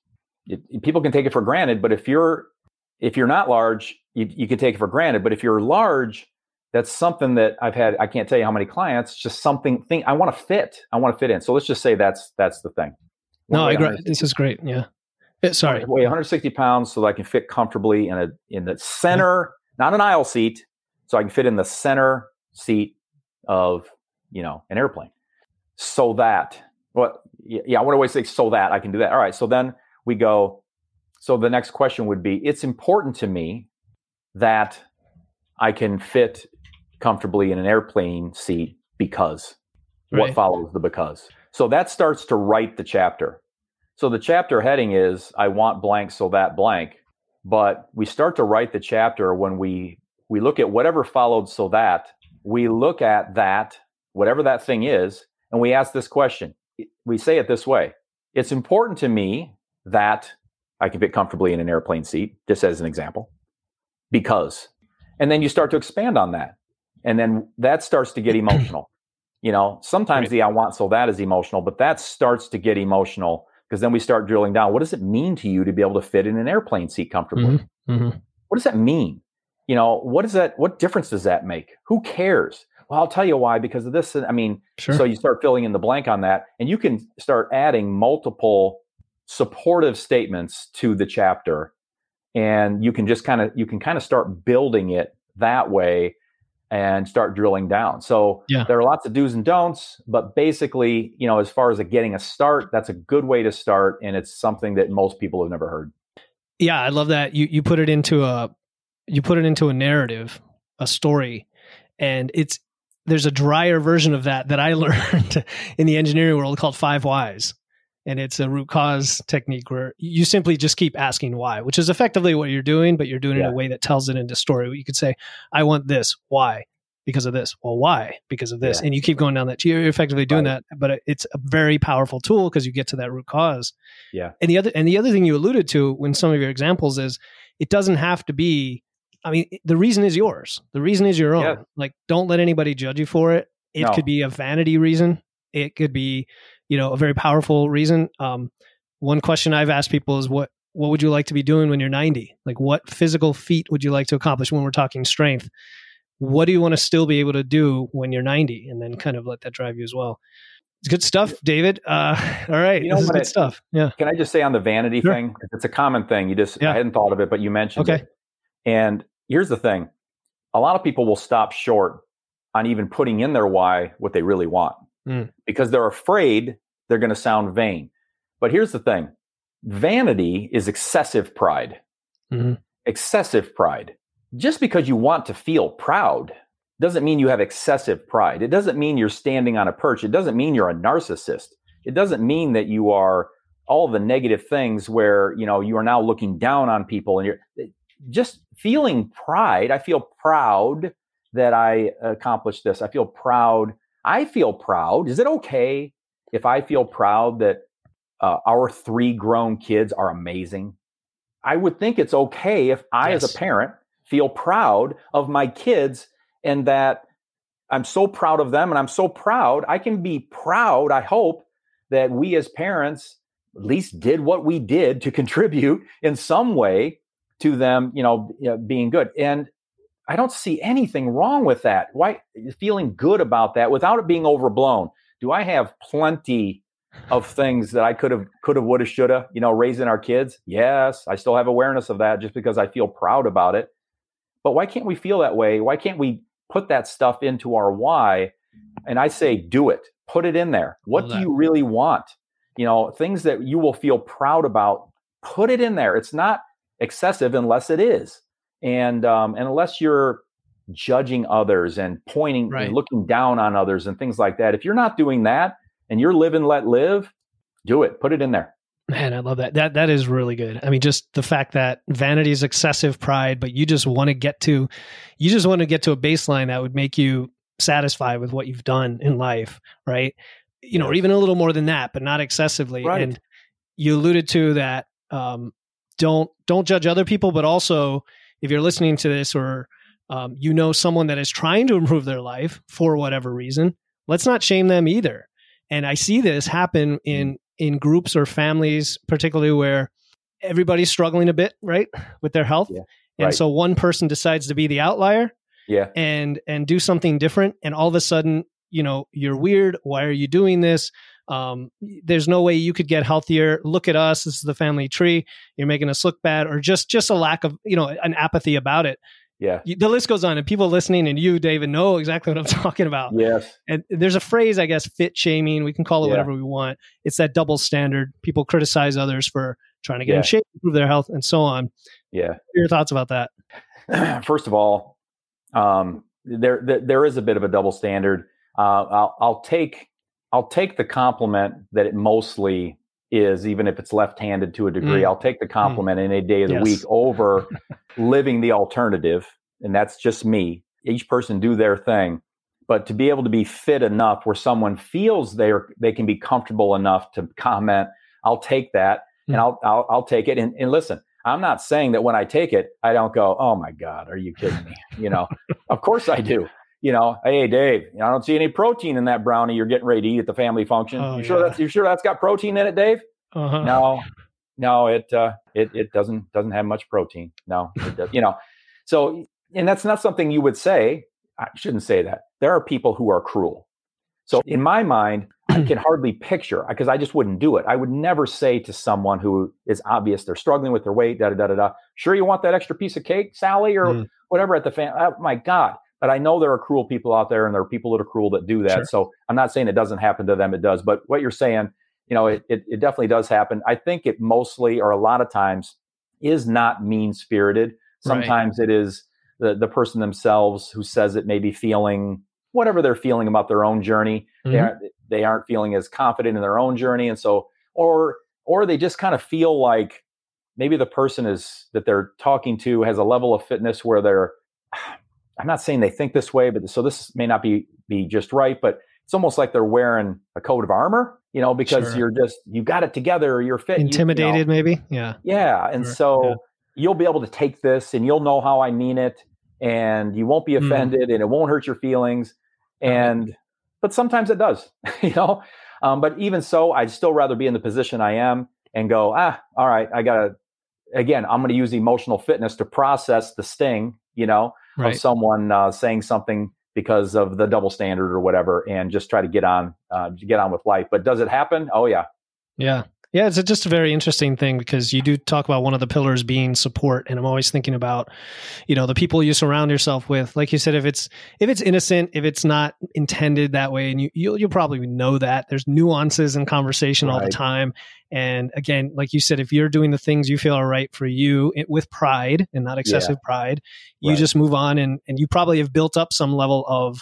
people can take it for granted, but if you're not large, you can take it for granted. But if you're large, that's something that I've had. I can't tell you how many clients. Just something I want to fit. I want to fit in. So let's just say that's the thing. No, I agree. This is great. Yeah. Sorry. I weigh 160 pounds so that I can fit comfortably in the center, not an aisle seat, so I can fit in the center seat of an airplane. So that I want to always say so that I can do that. All right. So then we go. So the next question would be, it's important to me that I can fit comfortably in an airplane seat because what follows the because. So that starts to write the chapter. So the chapter heading is, I want blank, so that blank. But we start to write the chapter when we look at whatever followed so that, we look at that, whatever that thing is, and we ask this question. We say it this way. It's important to me that I can fit comfortably in an airplane seat, just as an example, because, and then you start to expand on that. And then that starts to get emotional. Sometimes the I want so that is emotional, but that starts to get emotional because then we start drilling down. What does it mean to you to be able to fit in an airplane seat comfortably? Mm-hmm. Mm-hmm. What does that mean? What difference does that make? Who cares? Well, I'll tell you why, because of this. So you start filling in the blank on that, and you can start adding multiple supportive statements to the chapter, and you can just kind of start building it that way and start drilling down. So there are lots of do's and don'ts, but basically, as far as getting a start, that's a good way to start. And it's something that most people have never heard. Yeah. I love that. You put it into a narrative, a story, and there's a drier version of that I learned in the engineering world called 5 whys. And it's a root cause technique where you simply just keep asking why, which is effectively what you're doing, but you're doing it in a way that tells it into story. You could say, I want this. Why? Because of this. Well, why? Because of this. Yeah. And you keep going down that. You're effectively doing that, but it's a very powerful tool because you get to that root cause. Yeah. And the other thing you alluded to in some of your examples is it doesn't have to be, the reason is yours. The reason is your own. Yeah. Like, don't let anybody judge you for it. It could be a vanity reason. It could be a very powerful reason. One question I've asked people is, what would you like to be doing when you're 90? Like, what physical feat would you like to accomplish when we're talking strength? What do you want to still be able to do when you're 90? And then kind of let that drive you as well. It's good stuff, David. All right. This is good stuff. Yeah. Can I just say on the vanity thing? It's a common thing. I hadn't thought of it, but you mentioned it. And here's the thing. A lot of people will stop short on even putting in their why what they really want. Because they're afraid they're going to sound vain. But here's the thing. Vanity is excessive pride. Mm-hmm. Excessive pride. Just because you want to feel proud doesn't mean you have excessive pride. It doesn't mean you're standing on a perch. It doesn't mean you're a narcissist. It doesn't mean that you are all the negative things where, you are now looking down on people. And you're just feeling pride. I feel proud that I accomplished this. I feel proud. Is it okay if I feel proud that our 3 grown kids are amazing? I would think it's okay if I, as a parent, feel proud of my kids and that I'm so proud of them and I'm so proud. I can be proud, I hope, that we as parents at least did what we did to contribute in some way to them, being good. And I don't see anything wrong with that. Why feeling good about that without it being overblown? Do I have plenty of things that I could have, woulda, shoulda, raising our kids? Yes. I still have awareness of that just because I feel proud about it. But why can't we feel that way? Why can't we put that stuff into our why And I say, do it, put it in there. What do you really want? You know, things that you will feel proud about, put it in there. It's not excessive unless it is. And unless you're judging others and pointing and looking down on others and things like that. If you're not doing that and you're live and let live, do it, put it in there. Man, I love that. That is really good. I mean, just the fact that vanity is excessive pride, but you just want to get to a baseline that would make you satisfied with what you've done in life, right? You know, or even a little more than that, but not excessively. Right. And you alluded to that. Don't judge other people, but also if you're listening to this or you know someone that is trying to improve their life for whatever reason, let's not shame them either. And I see this happen in groups or families, particularly where everybody's struggling a bit, right, with their health. Yeah, and so one person decides to be the outlier and do something different. And all of a sudden, you know, you're weird. Why are you doing this? There's no way you could get healthier. Look at us. This is the family tree. You're making us look bad, or just a lack of, you know, an apathy about it. Yeah. The list goes on, and people listening and you, David, know exactly what I'm talking about. Yes. And there's a phrase, I guess, fit shaming. We can call it whatever we want. It's that double standard. People criticize others for trying to get in shape, improve their health, and so on. Yeah. What are your thoughts about that? First of all, there is a bit of a double standard. I'll take the compliment that it mostly is, even if it's left-handed to a degree. I'll take the compliment any day of the week over living the alternative. And that's just me. Each person do their thing. But to be able to be fit enough where someone feels they can be comfortable enough to comment, I'll take that and I'll take it. And listen, I'm not saying that when I take it, I don't go, oh my God, are you kidding me? You know, of course I do. You know, hey, Dave, you know, I don't see any protein in that brownie you're getting ready to eat at the family function. Oh, you sure that's got protein in it, Dave? Uh-huh. No, it doesn't have much protein. No, it doesn't. You know, so, and that's not something you would say. I shouldn't say that. There are people who are cruel. So in my mind, I can hardly picture, because I just wouldn't do it. I would never say to someone who is obvious they're struggling with their weight, da-da-da-da-da, sure you want that extra piece of cake, Sally, or whatever at the family? Oh, my God. But I know there are cruel people out there, and there are people that are cruel that do that. Sure. So I'm not saying it doesn't happen to them. It does. But what you're saying, you know, it definitely does happen. I think it mostly, or a lot of times, is not mean-spirited. Sometimes it is the person themselves who says it, may be feeling whatever they're feeling about their own journey. Mm-hmm. They aren't feeling as confident in their own journey. And so, or they just kind of feel like maybe the person that they're talking to has a level of fitness where they're, I'm not saying they think this way, but so this may not be just right, but it's almost like they're wearing a coat of armor, you know, because you got it together, you're fit. Intimidated, you know. Maybe. Yeah. Yeah. And you'll be able to take this and you'll know how I mean it, and you won't be offended and it won't hurt your feelings. And, but sometimes it does, you know, but even so, I'd still rather be in the position I am and go, all right, I'm going to use emotional fitness to process the sting, you know, of someone saying something because of the double standard or whatever, and just try to get on with life. But does it happen? Oh yeah. Yeah. Yeah. It's just a very interesting thing, because you do talk about one of the pillars being support. And I'm always thinking about, you know, the people you surround yourself with. Like you said, if it's innocent, if it's not intended that way, and you'll probably know that there's nuances in conversation all the time. And again, like you said, if you're doing the things you feel are right for you with pride and not excessive pride, you just move on, and you probably have built up some level of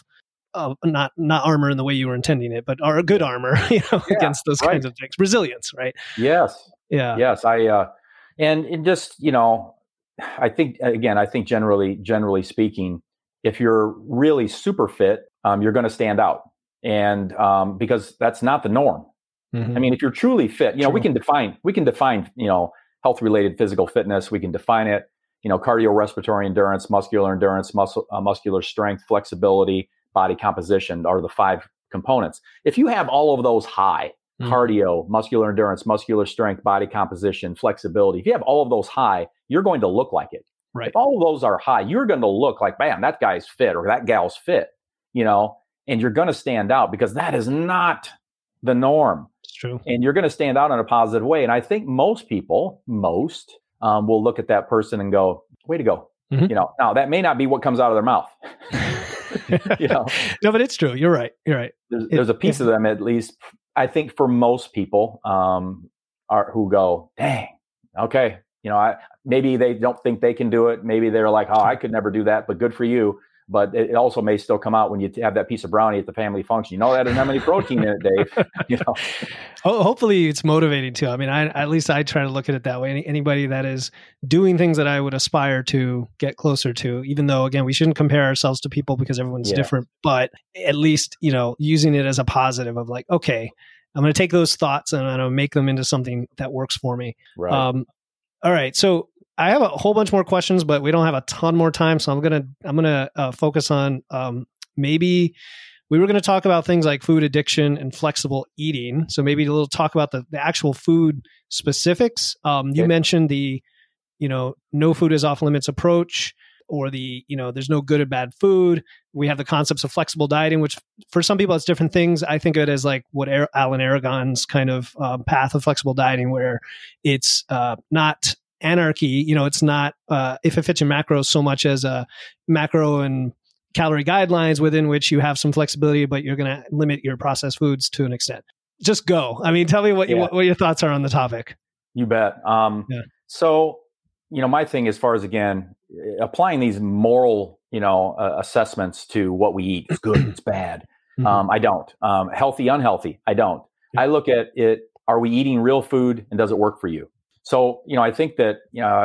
not armor in the way you were intending it, but are a good armor, you know, against those kinds of things. Resilience, right? Yes. Yeah. Yes. And just, you know, I think generally speaking, if you're really super fit, you're going to stand out, and because that's not the norm. Mm-hmm. I mean, if you're truly fit, you know, we can define, you know, health related physical fitness. We can define it, you know, cardiorespiratory endurance, muscular strength, flexibility, body composition are the five components. If you have all of those high, cardio, muscular endurance, muscular strength, body composition, flexibility, if you have all of those high, you're going to look like it. Right. If all of those are high, you're going to look like, man, that guy's fit or that gal's fit, you know, and you're going to stand out, because that is not the norm. It's true. And you're going to stand out in a positive way. And I think most people, will look at that person and go, way to go. Mm-hmm. You know, now that may not be what comes out of their mouth. You know? No, but it's true. You're right. You're right. There's a piece of them, at least, I think for most people who go, dang, okay. You know, maybe they don't think they can do it. Maybe they're like, oh, I could never do that, but good for you. But it also may still come out when you have that piece of brownie at the family function. You know, that doesn't have any protein in it, Dave. You know? Oh, hopefully it's motivating too. I mean, at least I try to look at it that way. Anybody that is doing things that I would aspire to get closer to, even though, again, we shouldn't compare ourselves to people because everyone's different, but at least, you know, using it as a positive of like, okay, I'm going to take those thoughts and I'm going to make them into something that works for me. Right. All right. So I have a whole bunch more questions, but we don't have a ton more time. So I'm gonna focus on maybe we were gonna talk about things like food addiction and flexible eating. So maybe a little talk about the actual food specifics. You mentioned the, you know, no food is off limits approach, or the, you know, there's no good or bad food. We have the concepts of flexible dieting, which for some people it's different things. I think of it as like what Alan Aragon's kind of path of flexible dieting, where it's not anarchy, you know, it's not if it fits your macros so much as a macro and calorie guidelines within which you have some flexibility, but you're going to limit your processed foods to an extent. Just go. I mean, tell me what your thoughts are on the topic. You bet. So, you know, my thing as far as, again, applying these moral, you know, assessments to what we eat is good, it's bad. Mm-hmm. I don't. Healthy, unhealthy, I don't. Yeah. I look at it, are we eating real food and does it work for you? So, you know, I think that,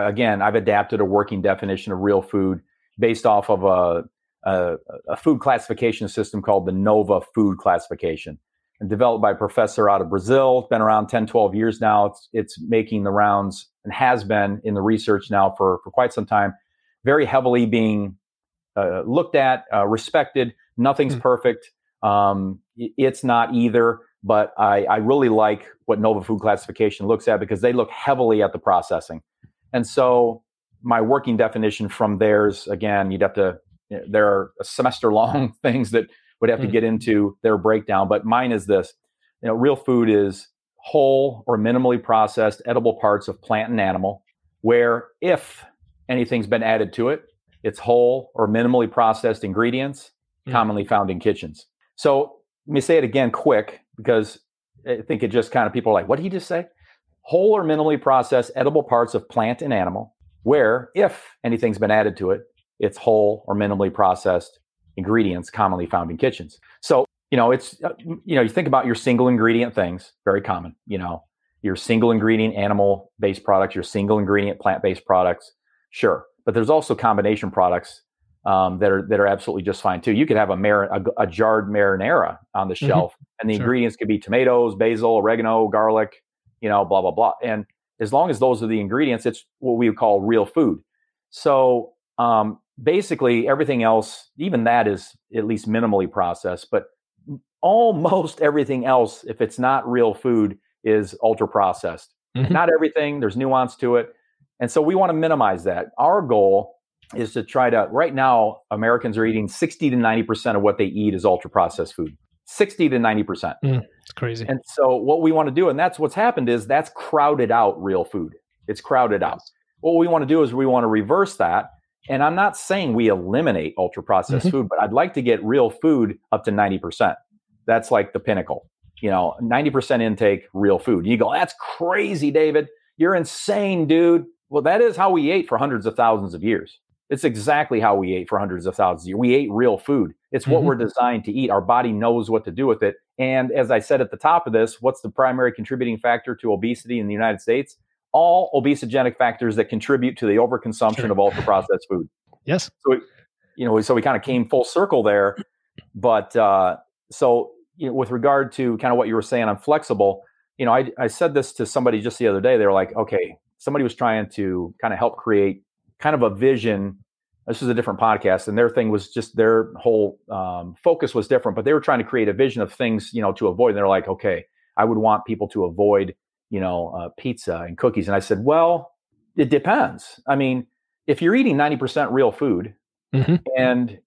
again, I've adapted a working definition of real food based off of a food classification system called the NOVA food classification, and developed by a professor out of Brazil. It's been around 10, 12 years now. It's making the rounds and has been in the research now for quite some time, very heavily being looked at, respected. Nothing's perfect. It's not either. But I really like what NOVA food classification looks at, because they look heavily at the processing. And so my working definition from theirs, again, there are semester long things that would have to get into their breakdown, but mine is this, you know, real food is whole or minimally processed edible parts of plant and animal, where if anything's been added to it, it's whole or minimally processed ingredients commonly found in kitchens. So let me say it again quick, because I think it just kind of, people are like, what did he just say? Whole or minimally processed edible parts of plant and animal, where if anything's been added to it, it's whole or minimally processed ingredients commonly found in kitchens. So, you know, it's, you know, you think about your single ingredient things, very common, you know, your single ingredient animal-based products, your single ingredient plant-based products, sure. But there's also combination products that are absolutely just fine too. You could have a jarred marinara on the shelf, and the ingredients could be tomatoes, basil, oregano, garlic, you know, blah, blah, blah. And as long as those are the ingredients, it's what we would call real food. So basically everything else, even that, is at least minimally processed, but almost everything else, if it's not real food, is ultra processed. Mm-hmm. Not everything, there's nuance to it. And so we want to minimize that. Our goal is to try to, right now, Americans are eating 60 to 90% of what they eat is ultra processed food, 60 to 90%. It's crazy. And so what we want to do, and that's what's happened, is that's crowded out real food. It's crowded out. What we want to do is we want to reverse that. And I'm not saying we eliminate ultra processed food, but I'd like to get real food up to 90%. That's like the pinnacle, you know, 90% intake, real food. You go, that's crazy, David. You're insane, dude. Well, that is how we ate for hundreds of thousands of years. It's exactly how we ate for hundreds of thousands of years. We ate real food. It's what we're designed to eat. Our body knows what to do with it. And as I said at the top of this, what's the primary contributing factor to obesity in the United States? All obesogenic factors that contribute to the overconsumption of ultra-processed food. Yes. So, we kind of came full circle there. But with regard to kind of what you were saying on flexible, you know, I said this to somebody just the other day. They were like, okay, somebody was trying to kind of help create kind of a vision. This is a different podcast, and their thing was just, their whole focus was different, but they were trying to create a vision of things, you know, to avoid. And they're like, okay, I would want people to avoid, you know, pizza and cookies. And I said, well, it depends. I mean, if you're eating 90% real food, and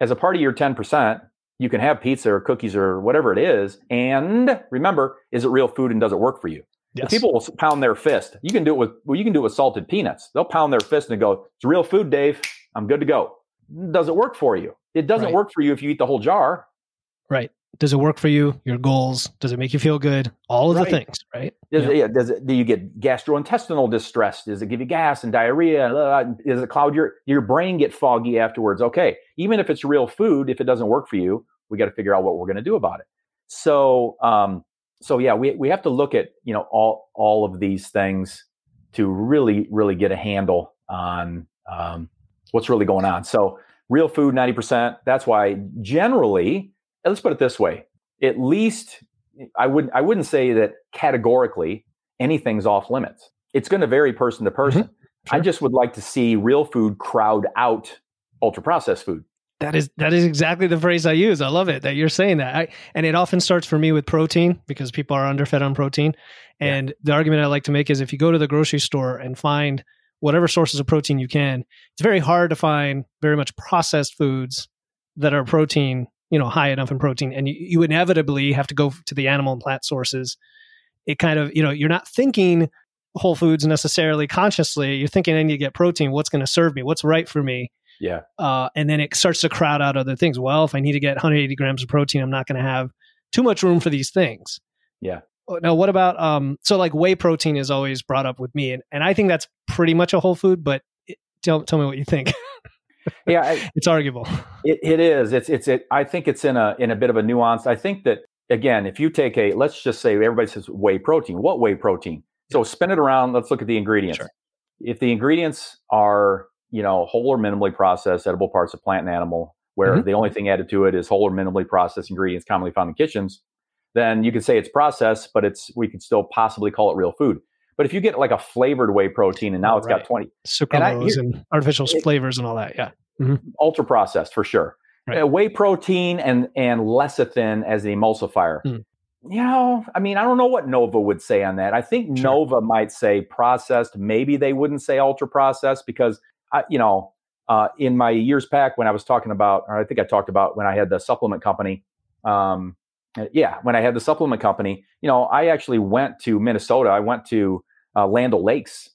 as a part of your 10%, you can have pizza or cookies or whatever it is. And remember, is it real food and does it work for you? Yes. People will pound their fist. You can do it with salted peanuts. They'll pound their fist and go, it's real food, Dave. I'm good to go. Does it work for you? It doesn't work for you if you eat the whole jar. Right. Does it work for you? Your goals? Does it make you feel good? All of the things, right? Do you get gastrointestinal distress? Does it give you gas and diarrhea? Does it cloud your brain, get foggy afterwards? Okay. Even if it's real food, if it doesn't work for you, we got to figure out what we're going to do about it. So, we have to look at, all of these things to really, really get a handle on what's really going on. So real food, 90%. That's why generally, let's put it this way. At least I wouldn't say that categorically anything's off limits. It's going to vary person to person. Mm-hmm. Sure. I just would like to see real food crowd out ultra processed food. That is exactly the phrase I use. I love it that you're saying that. And it often starts for me with protein, because people are underfed on protein. And the argument I like to make is if you go to the grocery store and find whatever sources of protein you can, it's very hard to find very much processed foods that are protein, high enough in protein. And you inevitably have to go to the animal and plant sources. It kind of, you're not thinking whole foods necessarily consciously. You're thinking, I need to get protein. What's going to serve me? What's right for me? Yeah. And then it starts to crowd out other things. Well, if I need to get 180 grams of protein, I'm not going to have too much room for these things. Yeah. Now, what about, whey protein is always brought up with me. And I think that's pretty much a whole food, but tell me what you think. Yeah. It's arguable. It is. I think it's in a bit of a nuance. I think that, again, if you take let's just say everybody says whey protein, what whey protein? So spin it around. Let's look at the ingredients. Sure. If the ingredients are, whole or minimally processed edible parts of plant and animal, where the only thing added to it is whole or minimally processed ingredients commonly found in kitchens, then you could say it's processed, but we could still possibly call it real food. But if you get like a flavored whey protein and now it's got 20 sucralose and artificial flavors and all that, yeah. Mm-hmm. Ultra processed for sure. Right. Whey protein and lecithin as the emulsifier. Mm. I don't know what Nova would say on that. I think Nova might say processed. Maybe they wouldn't say ultra processed because in my years back when I was talking about, or I think I talked about when I had the supplement company, I actually went to Minnesota. I went to Land O'Lakes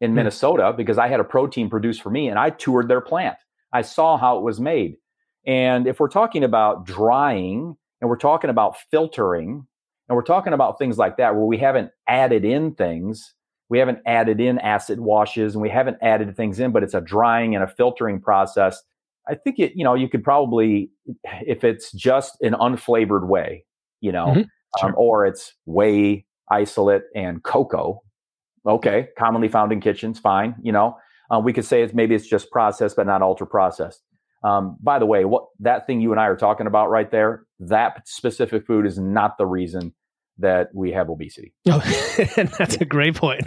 in Minnesota because I had a protein produced for me and I toured their plant. I saw how it was made. And if we're talking about drying and we're talking about filtering and we're talking about things like that, where we haven't added in things, we haven't added in acid washes and we haven't added things in, but it's a drying and a filtering process. I think you could probably, if it's just an unflavored whey, or it's whey isolate and cocoa. Okay. Commonly found in kitchens. Fine. We could say maybe it's just processed, but not ultra processed. By the way, what that thing you and I are talking about right there, that specific food is not the reason that we have obesity. Oh, and that's a great point.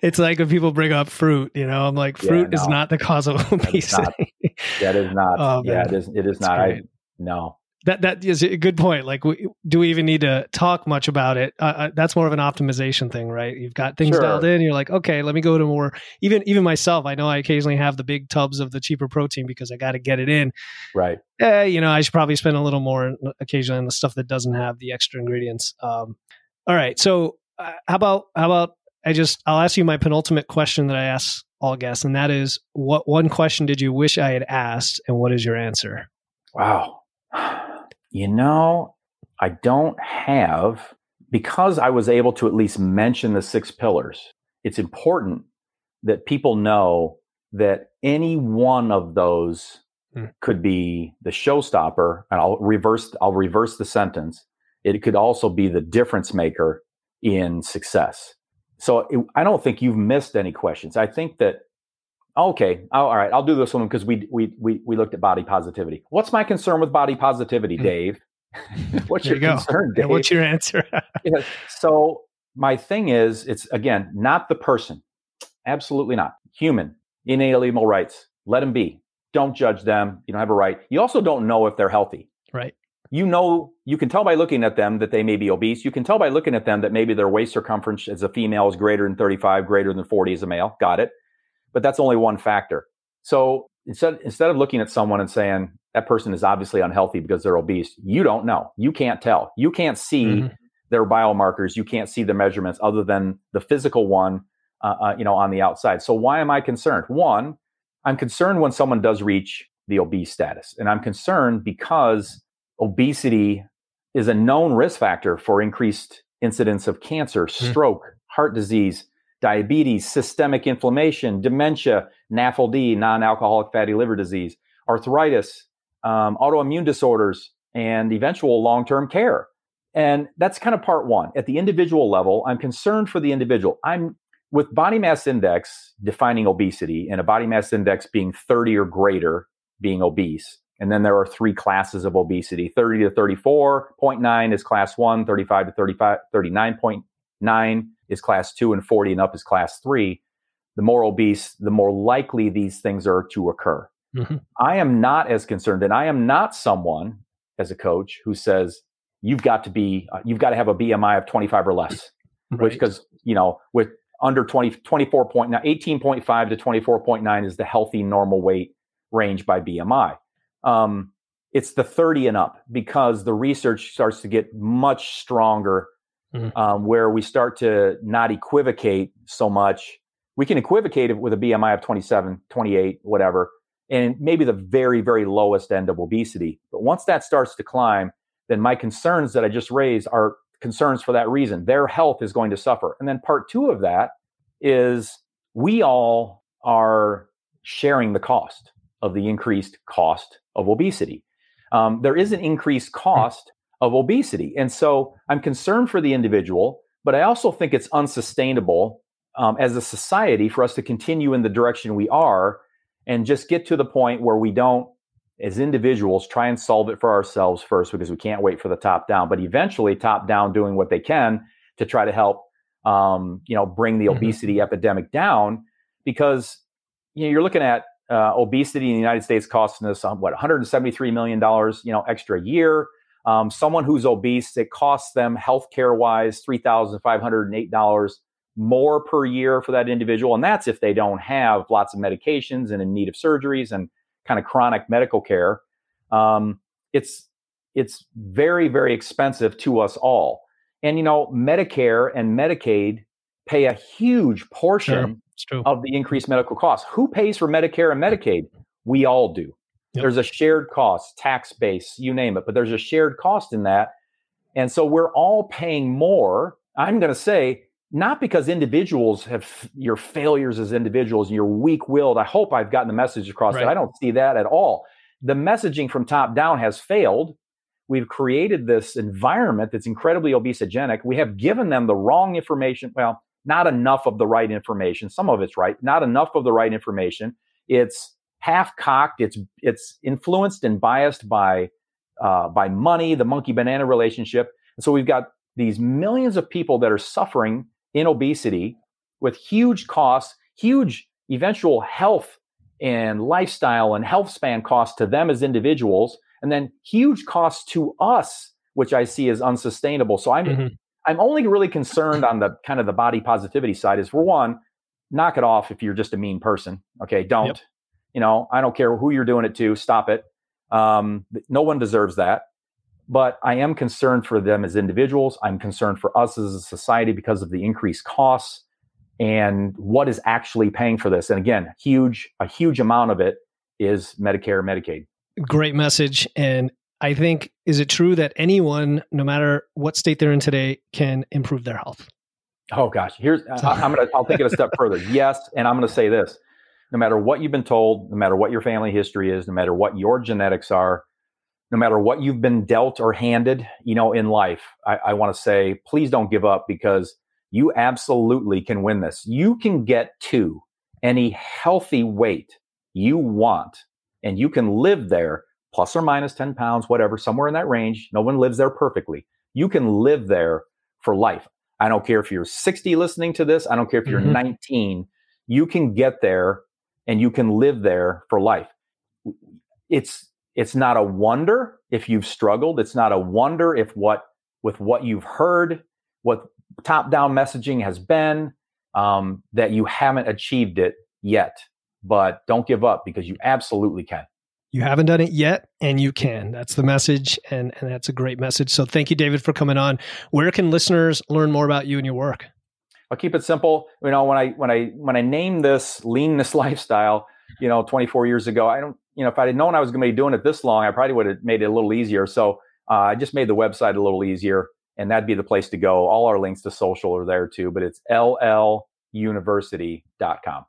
It's like when people bring up fruit, I'm like, fruit is not the cause of obesity. That is not. It is not. No. That is a good point. Like, do we even need to talk much about it? That's more of an optimization thing, right? You've got things dialed in. You're like, okay, let me go to more. Even myself, I know I occasionally have the big tubs of the cheaper protein because I got to get it in. Right. I should probably spend a little more occasionally on the stuff that doesn't have the extra ingredients. All right. So how about I'll ask you my penultimate question that I ask all guests, and that is, what one question did you wish I had asked, and what is your answer? Wow. I don't have, because I was able to at least mention the 6 pillars. It's important that people know that any one of those could be the showstopper, and I'll reverse the sentence. It could also be the difference maker in success. So I don't think you've missed any questions. I think that, all right, I'll do this one because we looked at body positivity. What's my concern with body positivity, Dave? What's your concern, Dave? And what's your answer? So my thing is, it's, again, not the person. Absolutely not. Human, inalienable rights. Let them be. Don't judge them. You don't have a right. You also don't know if they're healthy. Right. You can tell by looking at them that they may be obese. You can tell by looking at them that maybe their waist circumference as a female is greater than 35, greater than 40 as a male. Got it. But that's only one factor. So instead of looking at someone and saying, that person is obviously unhealthy because they're obese, you don't know. You can't tell. You can't see their biomarkers. You can't see the measurements other than the physical one, on the outside. So why am I concerned? One, I'm concerned when someone does reach the obese status. And I'm concerned because obesity is a known risk factor for increased incidence of cancer, stroke, heart disease, diabetes, systemic inflammation, dementia, NAFLD, non-alcoholic fatty liver disease, arthritis, autoimmune disorders, and eventual long-term care. And that's kind of part one. At the individual level, I'm concerned for the individual. I'm with body mass index defining obesity, and a body mass index being 30 or greater being obese. And then there are three classes of obesity. 30 to 34.9 is class one, 35 to 35, 39.9 is class two, and 40 and up is class three. The more obese, the more likely these things are to occur. Mm-hmm. I am not as concerned, and I am not someone as a coach who says, you've got to have a BMI of 25 or less, right? Which, because, you know, with under 24.9, 18.5 to 24.9 is the healthy normal weight range by BMI. It's the 30 and up, because the research starts to get much stronger, where we start to not equivocate so much. We can equivocate it with a BMI of 27, 28, whatever, and maybe the very, very lowest end of obesity. But once that starts to climb, then my concerns that I just raised are concerns for that reason. Their health is going to suffer. And then part two of that is we all are sharing the cost of the increased cost of obesity. There is an increased cost of obesity. And so I'm concerned for the individual, but I also think it's unsustainable as a society for us to continue in the direction we are and just get to the point where we don't, as individuals, try and solve it for ourselves first, because we can't wait for the top down, but eventually top down doing what they can to try to help, bring the obesity epidemic down. Because, you know, you're looking at obesity in the United States costing us $173 million, extra a year. Someone who's obese, it costs them healthcare wise $3,508 more per year for that individual. And that's if they don't have lots of medications and in need of surgeries and kind of chronic medical care. It's very, very expensive to us all. And, Medicare and Medicaid pay a huge portion of the increased medical costs. Who pays for Medicare and Medicaid? We all do. Yep. There's a shared cost, tax base, you name it, but there's a shared cost in that. And so we're all paying more. I'm going to say, not because individuals have your failures as individuals and you're weak-willed. I hope I've gotten the message across that. I don't see that at all. The messaging from top down has failed. We've created this environment that's incredibly obesogenic. We have given them the wrong information. Well, not enough of the right information. Some of it's right. Not enough of the right information. It's half-cocked. It's influenced and biased by money, the monkey-banana relationship. And so we've got these millions of people that are suffering in obesity with huge costs, huge eventual health and lifestyle and health span costs to them as individuals, and then huge costs to us, which I see as unsustainable. So I'm only really concerned on the kind of the body positivity side is, for one, knock it off if you're just a mean person. Okay, don't. Yep. I don't care who you're doing it to, stop it. No one deserves that. But I am concerned for them as individuals. I'm concerned for us as a society because of the increased costs and what is actually paying for this. And again, a huge amount of it is Medicare, Medicaid. Great message. And I think, is it true that anyone, no matter what state they're in today, can improve their health? Oh gosh, I'll take it a step further. Yes. And I'm going to say this, no matter what you've been told, no matter what your family history is, no matter what your genetics are, no matter what you've been dealt or handed, in life, I want to say, please don't give up, because you absolutely can win this. You can get to any healthy weight you want, and you can live there plus or minus 10 pounds, whatever, somewhere in that range. No one lives there perfectly. You can live there for life. I don't care if you're 60 listening to this. I don't care if you're 19. You can get there and you can live there for life. It's not a wonder if you've struggled. It's not a wonder if what you've heard, what top-down messaging has been, that you haven't achieved it yet. But don't give up, because you absolutely can. You haven't done it yet, and you can. That's the message, and that's a great message. So thank you, David, for coming on. Where can listeners learn more about you and your work? I'll keep it simple. When I named this Leanness Lifestyle, 24 years ago, you know, if I had known I was going to be doing it this long, I probably would have made it a little easier. So I just made the website a little easier, and that'd be the place to go. All our links to social are there too, but it's lluniversity.com.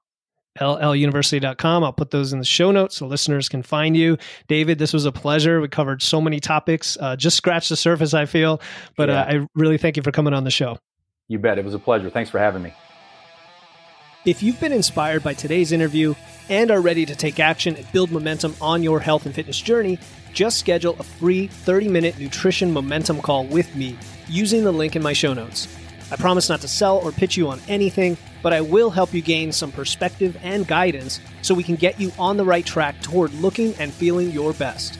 lluniversity.com. I'll put those in the show notes so listeners can find you. David, this was a pleasure. We covered so many topics. Just scratched the surface, I feel. But yeah. I really thank you for coming on the show. You bet. It was a pleasure. Thanks for having me. If you've been inspired by today's interview and are ready to take action and build momentum on your health and fitness journey, just schedule a free 30-minute nutrition momentum call with me using the link in my show notes. I promise not to sell or pitch you on anything, but I will help you gain some perspective and guidance so we can get you on the right track toward looking and feeling your best.